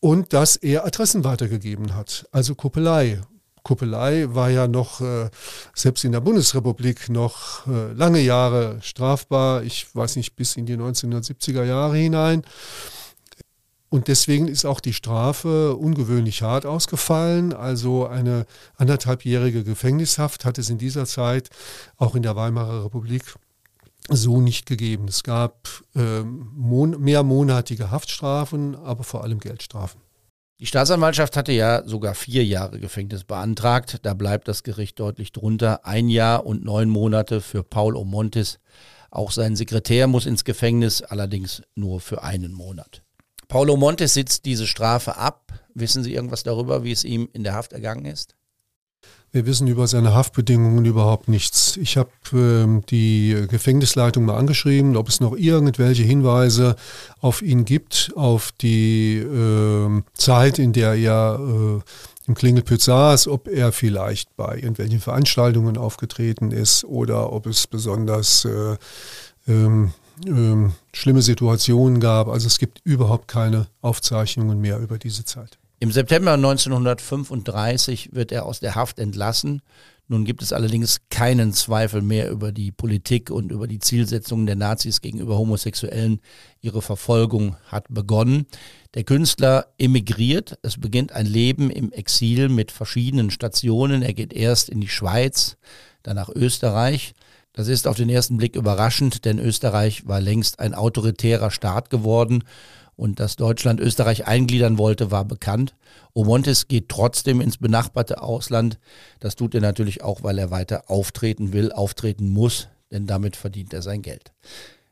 Und dass er Adressen weitergegeben hat, also Kuppelei. Kuppelei war ja noch, äh, selbst in der Bundesrepublik, noch äh, lange Jahre strafbar. Ich weiß nicht, bis in die neunzehnhundertsiebziger Jahre hinein. Und deswegen ist auch die Strafe ungewöhnlich hart ausgefallen. Also eine anderthalbjährige Gefängnishaft hat es in dieser Zeit auch in der Weimarer Republik so nicht gegeben. Es gab äh, mon- mehrmonatige Haftstrafen, aber vor allem Geldstrafen. Die Staatsanwaltschaft hatte ja sogar vier Jahre Gefängnis beantragt. Da bleibt das Gericht deutlich drunter. Ein Jahr und neun Monate für Paul O'Montis. Auch sein Sekretär muss ins Gefängnis, allerdings nur für einen Monat. Paul O'Montis sitzt diese Strafe ab. Wissen Sie irgendwas darüber, wie es ihm in der Haft ergangen ist? Wir wissen über seine Haftbedingungen überhaupt nichts. Ich habe ähm, die Gefängnisleitung mal angeschrieben, ob es noch irgendwelche Hinweise auf ihn gibt, auf die äh, Zeit, in der er äh, im Klingelpütz saß, ob er vielleicht bei irgendwelchen Veranstaltungen aufgetreten ist oder ob es besonders äh, ähm, ähm, schlimme Situationen gab. Also es gibt überhaupt keine Aufzeichnungen mehr über diese Zeit. Im September neunzehnhundertfünfunddreißig wird er aus der Haft entlassen. Nun gibt es allerdings keinen Zweifel mehr über die Politik und über die Zielsetzungen der Nazis gegenüber Homosexuellen. Ihre Verfolgung hat begonnen. Der Künstler emigriert. Es beginnt ein Leben im Exil mit verschiedenen Stationen. Er geht erst in die Schweiz, dann nach Österreich. Das ist auf den ersten Blick überraschend, denn Österreich war längst ein autoritärer Staat geworden. Und dass Deutschland Österreich eingliedern wollte, war bekannt. O'Montis geht trotzdem ins benachbarte Ausland. Das tut er natürlich auch, weil er weiter auftreten will, auftreten muss, denn damit verdient er sein Geld.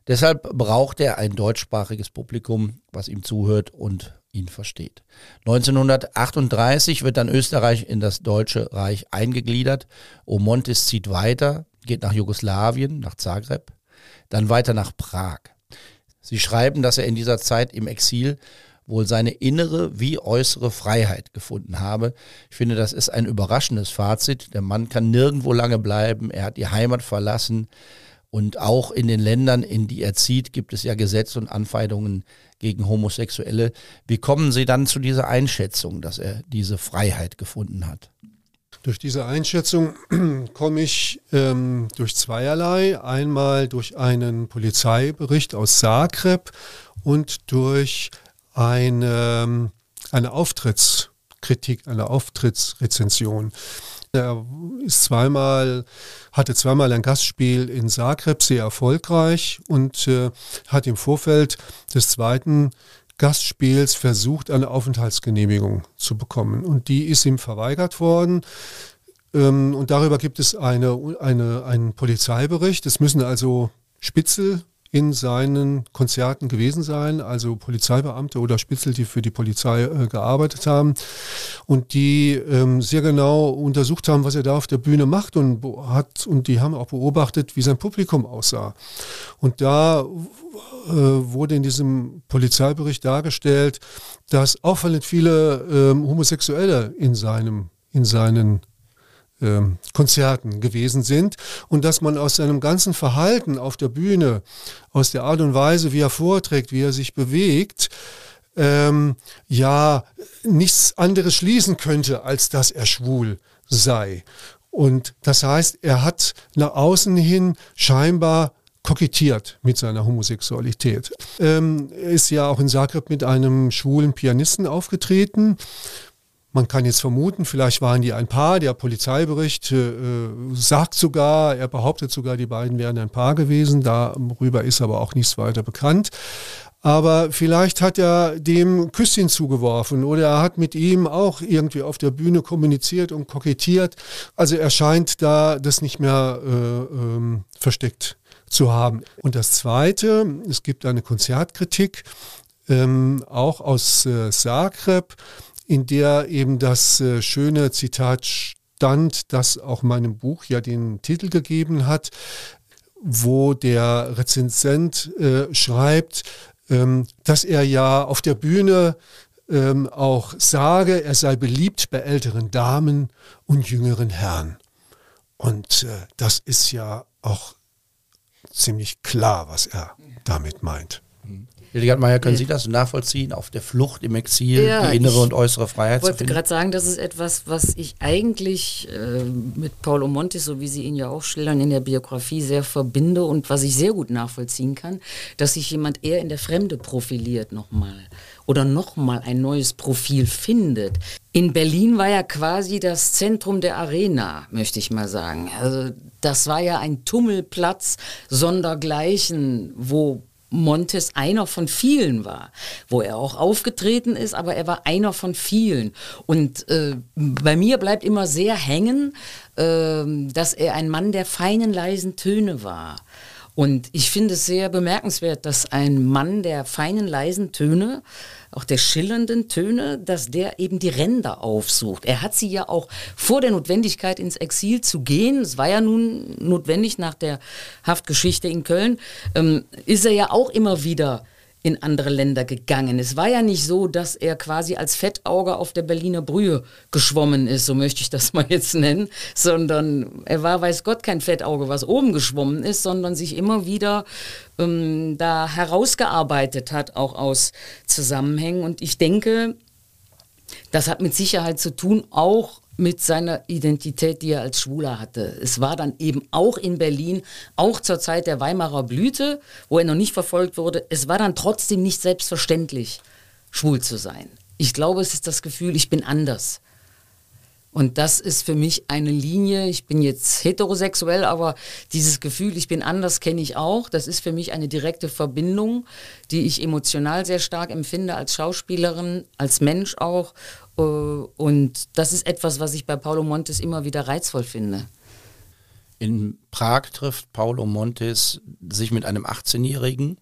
Deshalb braucht er ein deutschsprachiges Publikum, was ihm zuhört und ihn versteht. neunzehnhundertachtunddreißig wird dann Österreich in das Deutsche Reich eingegliedert. O'Montis zieht weiter, geht nach Jugoslawien, nach Zagreb, dann weiter nach Prag. Sie schreiben, dass er in dieser Zeit im Exil wohl seine innere wie äußere Freiheit gefunden habe. Ich finde, das ist ein überraschendes Fazit. Der Mann kann nirgendwo lange bleiben. Er hat die Heimat verlassen. Und auch in den Ländern, in die er zieht, gibt es ja Gesetze und Anfeindungen gegen Homosexuelle. Wie kommen Sie dann zu dieser Einschätzung, dass er diese Freiheit gefunden hat? Durch diese Einschätzung komme ich ähm, durch zweierlei. Einmal durch einen Polizeibericht aus Zagreb und durch eine, eine Auftrittskritik, eine Auftrittsrezension. Er ist zweimal, hatte zweimal ein Gastspiel in Zagreb, sehr erfolgreich, und äh, hat im Vorfeld des zweiten Gastspiels versucht, eine Aufenthaltsgenehmigung zu bekommen. Und die ist ihm verweigert worden. Und darüber gibt es eine, eine, einen Polizeibericht. Es müssen also Spitzel in seinen Konzerten gewesen sein, also Polizeibeamte oder Spitzel, die für die Polizei gearbeitet haben und die sehr genau untersucht haben, was er da auf der Bühne macht und hat. Und die haben auch beobachtet, wie sein Publikum aussah. Und da wurde in diesem Polizeibericht dargestellt, dass auffallend viele ähm, Homosexuelle in, seinem, in seinen ähm, Konzerten gewesen sind und dass man aus seinem ganzen Verhalten auf der Bühne, aus der Art und Weise, wie er vorträgt, wie er sich bewegt, ähm, ja nichts anderes schließen könnte, als dass er schwul sei. Und das heißt, er hat nach außen hin scheinbar kokettiert mit seiner Homosexualität. Ähm, er ist ja auch in Zagreb mit einem schwulen Pianisten aufgetreten. Man kann jetzt vermuten, vielleicht waren die ein Paar. Der Polizeibericht äh, sagt sogar, er behauptet sogar, die beiden wären ein Paar gewesen. Darüber ist aber auch nichts weiter bekannt. Aber vielleicht hat er dem Küsschen zugeworfen oder er hat mit ihm auch irgendwie auf der Bühne kommuniziert und kokettiert. Also er scheint da das nicht mehr äh, äh, versteckt zu haben. Und das Zweite, es gibt eine Konzertkritik, ähm, auch aus äh, Zagreb, in der eben das äh, schöne Zitat stand, das auch meinem Buch ja den Titel gegeben hat, wo der Rezensent äh, schreibt, ähm, dass er ja auf der Bühne ähm, auch sage, er sei beliebt bei älteren Damen und jüngeren Herren. Und äh, das ist ja auch ziemlich klar, was er damit meint. Hildegard Meier, können Sie das nachvollziehen? Auf der Flucht, im Exil, ja, die innere und äußere Freiheit zu finden? Ich wollte gerade sagen, das ist etwas, was ich eigentlich äh, mit Paul O'Montis, so wie Sie ihn ja auch schildern, in der Biografie sehr verbinde und was ich sehr gut nachvollziehen kann, dass sich jemand eher in der Fremde profiliert nochmal oder nochmal ein neues Profil findet. In Berlin war ja quasi das Zentrum der Arena, möchte ich mal sagen. Also das war ja ein Tummelplatz sondergleichen, wo Montis einer von vielen war, wo er auch aufgetreten ist, aber er war einer von vielen. Und äh, bei mir bleibt immer sehr hängen, äh, dass er ein Mann der feinen, leisen Töne war. Und ich finde es sehr bemerkenswert, dass ein Mann der feinen, leisen Töne, auch der schillernden Töne, dass der eben die Ränder aufsucht. Er hat sie ja auch vor der Notwendigkeit ins Exil zu gehen, es war ja nun notwendig nach der Haftgeschichte in Köln, ähm, ist er ja auch immer wieder in andere Länder gegangen. Es war ja nicht so, dass er quasi als Fettauge auf der Berliner Brühe geschwommen ist, so möchte ich das mal jetzt nennen, sondern er war, weiß Gott, kein Fettauge, was oben geschwommen ist, sondern sich immer wieder ähm, da herausgearbeitet hat, auch aus Zusammenhängen. Und ich denke, das hat mit Sicherheit zu tun, auch mit seiner Identität, die er als Schwuler hatte. Es war dann eben auch in Berlin, auch zur Zeit der Weimarer Blüte, wo er noch nicht verfolgt wurde, es war dann trotzdem nicht selbstverständlich, schwul zu sein. Ich glaube, es ist das Gefühl, ich bin anders. Und das ist für mich eine Linie, ich bin jetzt heterosexuell, aber dieses Gefühl, ich bin anders, kenne ich auch. Das ist für mich eine direkte Verbindung, die ich emotional sehr stark empfinde, als Schauspielerin, als Mensch auch. Und das ist etwas, was ich bei Paul O'Montis immer wieder reizvoll finde. In Prag trifft Paul O'Montis sich mit einem achtzehnjährigen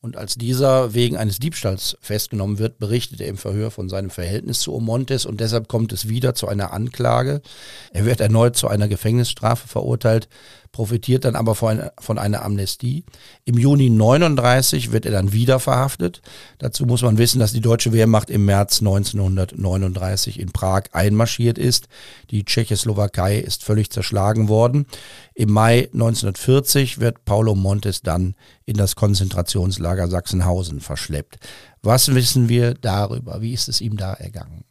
und als dieser wegen eines Diebstahls festgenommen wird, berichtet er im Verhör von seinem Verhältnis zu O'Montis und deshalb kommt es wieder zu einer Anklage. Er wird erneut zu einer Gefängnisstrafe verurteilt, profitiert dann aber von, von einer Amnestie. Im Juni neununddreißig wird er dann wieder verhaftet. Dazu muss man wissen, dass die deutsche Wehrmacht im März neunzehnhundertneununddreißig in Prag einmarschiert ist. Die Tschechoslowakei ist völlig zerschlagen worden. Im Mai neunzehnhundertvierzig wird Paul O'Montis dann in das Konzentrationslager Sachsenhausen verschleppt. Was wissen wir darüber? Wie ist es ihm da ergangen?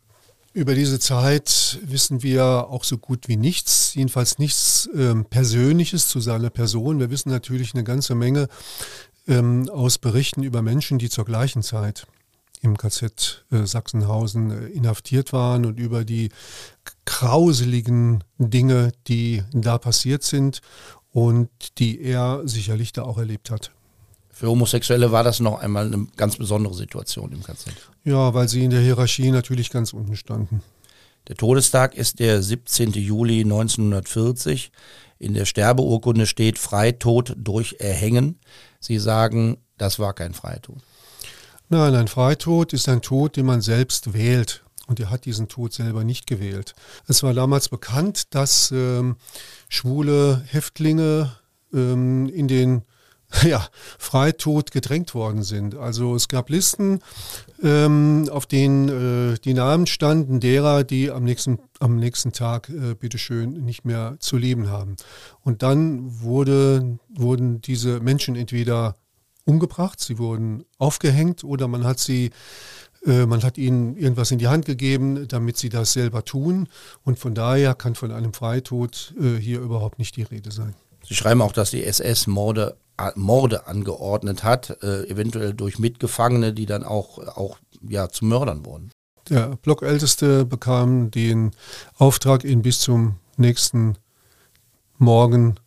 Über diese Zeit wissen wir auch so gut wie nichts, jedenfalls nichts ähm, Persönliches zu seiner Person. Wir wissen natürlich eine ganze Menge ähm, aus Berichten über Menschen, die zur gleichen Zeit im K Z äh, Sachsenhausen äh, inhaftiert waren und über die grauseligen Dinge, die da passiert sind und die er sicherlich da auch erlebt hat. Für Homosexuelle war das noch einmal eine ganz besondere Situation im K Z. Ja, weil sie in der Hierarchie natürlich ganz unten standen. Der Todestag ist der siebzehnten Juli neunzehnhundertvierzig. In der Sterbeurkunde steht Freitod durch Erhängen. Sie sagen, das war kein Freitod. Nein, ein Freitod ist ein Tod, den man selbst wählt. Und er hat diesen Tod selber nicht gewählt. Es war damals bekannt, dass ähm, schwule Häftlinge ähm, in den ja, Freitod gedrängt worden sind. Also es gab Listen, ähm, auf denen äh, die Namen standen derer, die am nächsten, am nächsten Tag äh, bitteschön nicht mehr zu leben haben. Und dann wurde, wurden diese Menschen entweder umgebracht, sie wurden aufgehängt oder man hat sie, äh, man hat ihnen irgendwas in die Hand gegeben, damit sie das selber tun. Und von daher kann von einem Freitod äh, hier überhaupt nicht die Rede sein. Sie schreiben auch, dass die S S Morde Morde angeordnet hat, äh, eventuell durch Mitgefangene, die dann auch, auch ja, zu Mördern wurden. Der Blockälteste bekam den Auftrag, ihn bis zum nächsten Morgen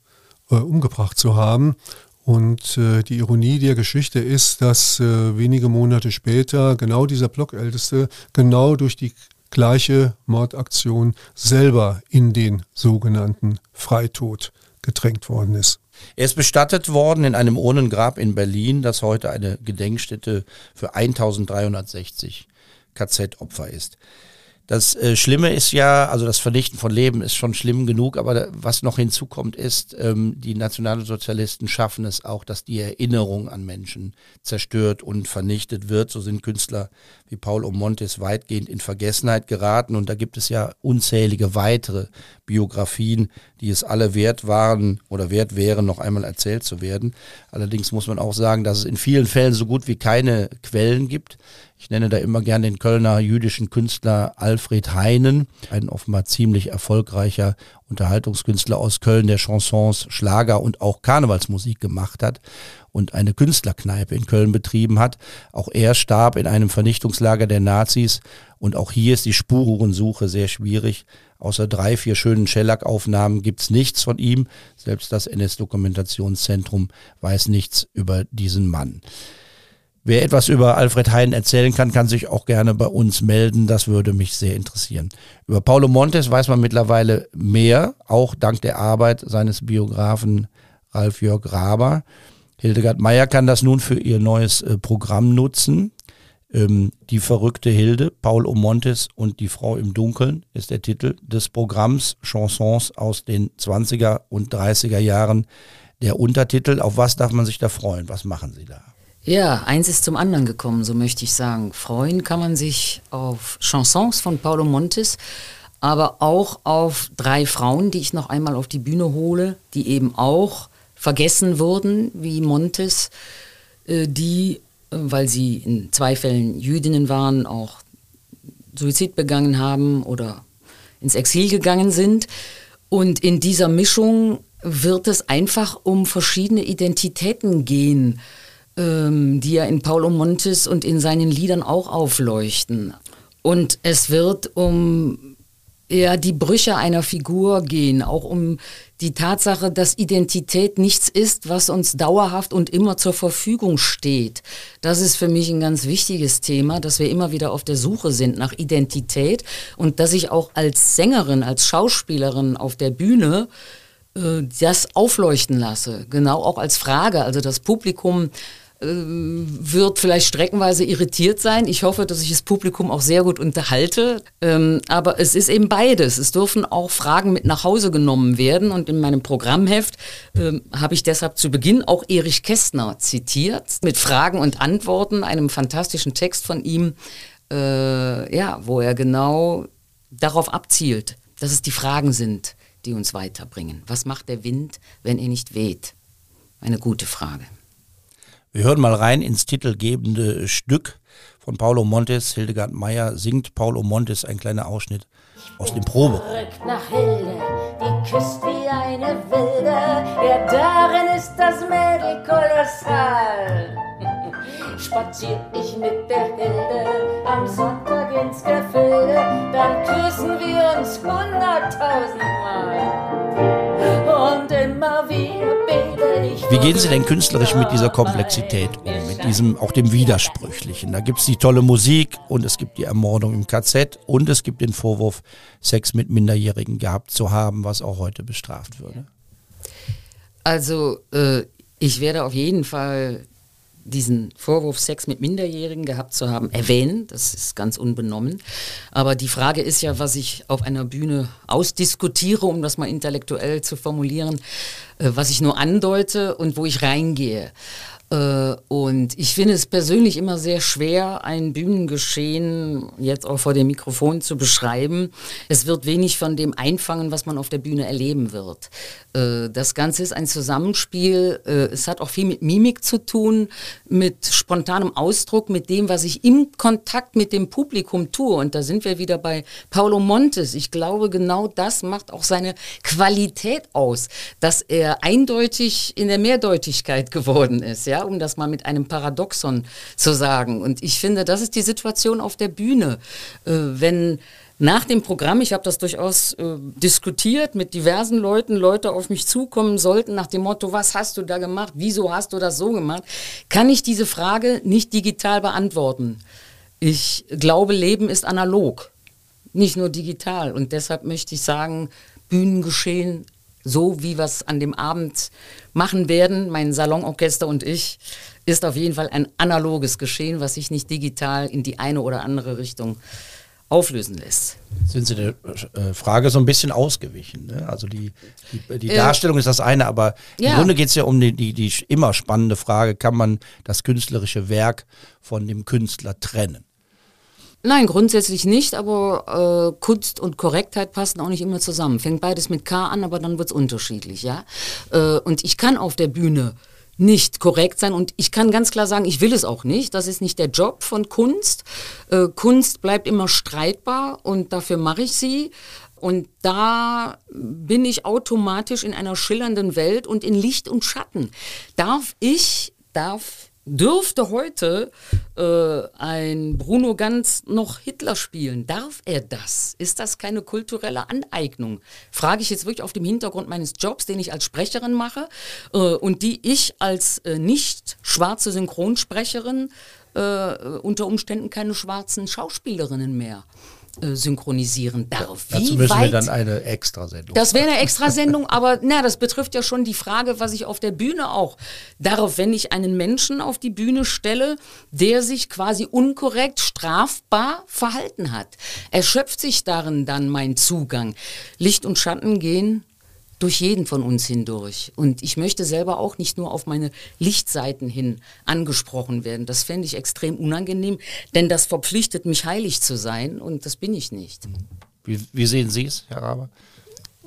äh, umgebracht zu haben. Und äh, die Ironie der Geschichte ist, dass äh, wenige Monate später genau dieser Blockälteste genau durch die gleiche Mordaktion selber in den sogenannten Freitod gedrängt worden ist. Er ist bestattet worden in einem Urnengrab in Berlin, das heute eine Gedenkstätte für eintausenddreihundertsechzig K Z-Opfer ist. Das äh, Schlimme ist ja, also das Vernichten von Leben ist schon schlimm genug, aber da, was noch hinzukommt ist, ähm, die Nationalsozialisten schaffen es auch, dass die Erinnerung an Menschen zerstört und vernichtet wird. So sind Künstler wie Paul O'Montis weitgehend in Vergessenheit geraten, und da gibt es ja unzählige weitere Biografien, die es alle wert waren oder wert wären, noch einmal erzählt zu werden. Allerdings muss man auch sagen, dass es in vielen Fällen so gut wie keine Quellen gibt. Ich nenne da immer gern den Kölner jüdischen Künstler Alfred Heinen, ein offenbar ziemlich erfolgreicher Unterhaltungskünstler aus Köln, der Chansons, Schlager und auch Karnevalsmusik gemacht hat und eine Künstlerkneipe in Köln betrieben hat. Auch er starb in einem Vernichtungslager der Nazis, und auch hier ist die Spurensuche sehr schwierig. Außer drei, vier schönen Schellack-Aufnahmen gibt es nichts von ihm. Selbst das N S-Dokumentationszentrum weiß nichts über diesen Mann. Wer etwas über Alfred Heinen erzählen kann, kann sich auch gerne bei uns melden. Das würde mich sehr interessieren. Über Paul O'Montis weiß man mittlerweile mehr, auch dank der Arbeit seines Biografen Ralf Jörg Raber. Hildegard Meier kann das nun für ihr neues äh, Programm nutzen. Ähm, die verrückte Hilde, Paul O'Montis und die Frau im Dunkeln ist der Titel des Programms. Chansons aus den zwanziger und dreißiger Jahren. Der Untertitel, auf was darf man sich da freuen? Was machen Sie da? Ja, eins ist zum anderen gekommen, so möchte ich sagen. Freuen kann man sich auf Chansons von Paul O'Montis, aber auch auf drei Frauen, die ich noch einmal auf die Bühne hole, die eben auch vergessen wurden, wie Montes, die, weil sie in zwei Fällen Jüdinnen waren, auch Suizid begangen haben oder ins Exil gegangen sind. Und in dieser Mischung wird es einfach um verschiedene Identitäten gehen, die ja in Paul O'Montis und in seinen Liedern auch aufleuchten. Und es wird um ja, die Brüche einer Figur gehen, auch um die Tatsache, dass Identität nichts ist, was uns dauerhaft und immer zur Verfügung steht. Das ist für mich ein ganz wichtiges Thema, dass wir immer wieder auf der Suche sind nach Identität und dass ich auch als Sängerin, als Schauspielerin auf der Bühne äh, das aufleuchten lasse. Genau, auch als Frage, also das Publikum wird vielleicht streckenweise irritiert sein. Ich hoffe, dass ich das Publikum auch sehr gut unterhalte. Ähm, aber es ist eben beides. Es dürfen auch Fragen mit nach Hause genommen werden. Und in meinem Programmheft ähm, habe ich deshalb zu Beginn auch Erich Kästner zitiert, mit Fragen und Antworten, einem fantastischen Text von ihm, äh, ja, wo er genau darauf abzielt, dass es die Fragen sind, die uns weiterbringen. Was macht der Wind, wenn er nicht weht? Eine gute Frage. Wir hören mal rein ins titelgebende Stück von Paul O'Montis. Hildegard Meier singt Paul O'Montis, ein kleiner Ausschnitt aus dem Probe. Verrückt nach Hilde, die küsst wie eine Wilde, ja darin ist das Mädel kolossal. Spaziert ich mit der Hilde am Sonntag ins Gefilde, dann küssen wir uns hunderttausendmal und immer wieder bete ich. Wie gehen Sie denn künstlerisch mit dieser Komplexität um, mit diesem, auch dem Widersprüchlichen? Da gibt es die tolle Musik und es gibt die Ermordung im K Z und es gibt den Vorwurf, Sex mit Minderjährigen gehabt zu haben, was auch heute bestraft würde. Also äh, ich werde auf jeden Fall diesen Vorwurf, Sex mit Minderjährigen gehabt zu haben, erwähnen. Das ist ganz unbenommen. Aber die Frage ist ja, was ich auf einer Bühne ausdiskutiere, um das mal intellektuell zu formulieren, was ich nur andeute und wo ich reingehe. Und ich finde es persönlich immer sehr schwer, ein Bühnengeschehen jetzt auch vor dem Mikrofon zu beschreiben. Es wird wenig von dem einfangen, was man auf der Bühne erleben wird. Das Ganze ist ein Zusammenspiel. Es hat auch viel mit Mimik zu tun, mit spontanem Ausdruck, mit dem, was ich im Kontakt mit dem Publikum tue. Und da sind wir wieder bei Paul O'Montis. Ich glaube, genau das macht auch seine Qualität aus, dass er eindeutig in der Mehrdeutigkeit geworden ist. Ja, um das mal mit einem Paradoxon zu sagen. Und ich finde, das ist die Situation auf der Bühne. Äh, wenn nach dem Programm, ich habe das durchaus äh, diskutiert mit diversen Leuten, Leute auf mich zukommen sollten nach dem Motto, was hast du da gemacht, wieso hast du das so gemacht, kann ich diese Frage nicht digital beantworten. Ich glaube, Leben ist analog, nicht nur digital. Und deshalb möchte ich sagen, Bühnengeschehen, so wie wir es an dem Abend machen werden, mein Salonorchester und ich, ist auf jeden Fall ein analoges Geschehen, was sich nicht digital in die eine oder andere Richtung auflösen lässt. sind Sie der Frage so ein bisschen ausgewichen. Ne? Also die, die, die Darstellung äh, ist das eine, aber ja. im Grunde geht es ja um die, die, die immer spannende Frage, kann man das künstlerische Werk von dem Künstler trennen? Nein, grundsätzlich nicht, aber äh, Kunst und Korrektheit passen auch nicht immer zusammen. Fängt beides mit K an, aber dann wird es unterschiedlich. Ja? Äh, und ich kann auf der Bühne nicht korrekt sein und ich kann ganz klar sagen, ich will es auch nicht. Das ist nicht der Job von Kunst. Äh, Kunst bleibt immer streitbar und dafür mache ich sie. Und da bin ich automatisch in einer schillernden Welt und in Licht und Schatten. Darf ich, darf, dürfte heute äh, ein Bruno Ganz noch Hitler spielen? Darf er das? Ist das keine kulturelle Aneignung? Frage ich jetzt wirklich auf dem Hintergrund meines Jobs, den ich als Sprecherin mache äh, und die ich als äh, nicht schwarze Synchronsprecherin äh, unter Umständen keine schwarzen Schauspielerinnen mehr synchronisieren darf. Ja, dazu müssen wir dann eine Extrasendung. Das wäre eine Extrasendung, aber na, das betrifft ja schon die Frage, was ich auf der Bühne auch darf, wenn ich einen Menschen auf die Bühne stelle, der sich quasi unkorrekt, strafbar verhalten hat. Erschöpft sich darin dann mein Zugang. Licht und Schatten gehen durch jeden von uns hindurch. Und ich möchte selber auch nicht nur auf meine Lichtseiten hin angesprochen werden. Das fände ich extrem unangenehm, denn das verpflichtet mich, heilig zu sein und das bin ich nicht. Wie, wie sehen Sie es, Herr Raber?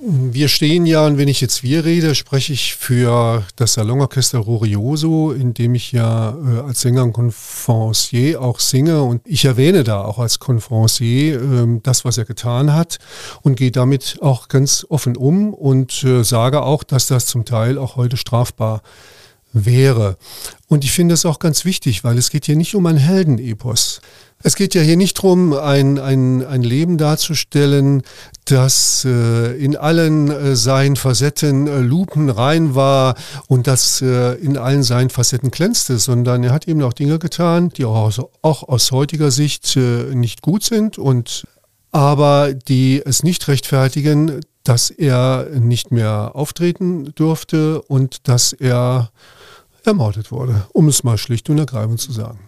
Wir stehen ja, und wenn ich jetzt wir rede, spreche ich für das Salonorchester Rurioso, in dem ich ja äh, als Sänger und Conférencier auch singe. Und ich erwähne da auch als Conférencier äh, das, was er getan hat und gehe damit auch ganz offen um und äh, sage auch, dass das zum Teil auch heute strafbar wäre. Und ich finde das auch ganz wichtig, weil es geht hier nicht um ein Heldenepos. Es geht ja hier nicht darum, ein, ein, ein Leben darzustellen, das äh, in allen äh, seinen Facetten äh, lupenrein war und das äh, in allen seinen Facetten glänzte, sondern er hat eben auch Dinge getan, die auch aus, auch aus heutiger Sicht äh, nicht gut sind, und aber die es nicht rechtfertigen, dass er nicht mehr auftreten durfte und dass er ermordet wurde, um es mal schlicht und ergreifend zu sagen.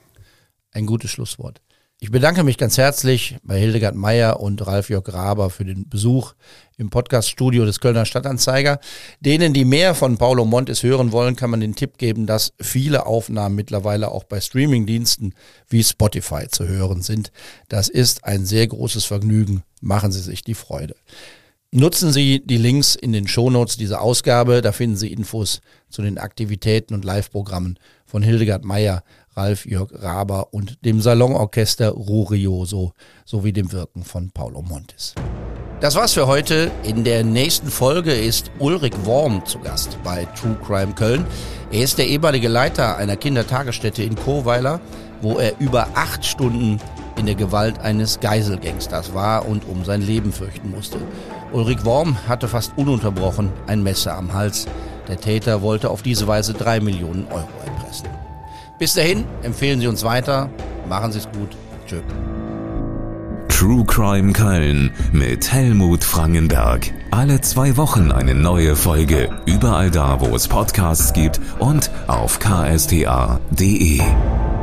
Ein gutes Schlusswort. Ich bedanke mich ganz herzlich bei Hildegard Meier und Ralf Jörg Raber für den Besuch im Podcast-Studio des Kölner Stadt-Anzeiger. Denen, die mehr von Paul O'Montis hören wollen, kann man den Tipp geben, dass viele Aufnahmen mittlerweile auch bei Streamingdiensten wie Spotify zu hören sind. Das ist ein sehr großes Vergnügen. Machen Sie sich die Freude. Nutzen Sie die Links in den Shownotes dieser Ausgabe. Da finden Sie Infos zu den Aktivitäten und Live-Programmen von Hildegard Meier, Ralf Jörg Raber und dem Salonorchester Rurioso sowie dem Wirken von Paul O'Montis. Das war's für heute. In der nächsten Folge ist Ulrich Worm zu Gast bei True Crime Köln. Er ist der ehemalige Leiter einer Kindertagesstätte in Kohrweiler, wo er über acht Stunden in der Gewalt eines Geiselgangsters war und um sein Leben fürchten musste. Ulrich Worm hatte fast ununterbrochen ein Messer am Hals. Der Täter wollte auf diese Weise drei Millionen Euro erpressen. Bis dahin empfehlen Sie uns weiter. Machen Sie es gut. Tschö. True Crime Köln mit Helmut Frangenberg. Alle zwei Wochen eine neue Folge. Überall da, wo es Podcasts gibt und auf k s t a punkt d e.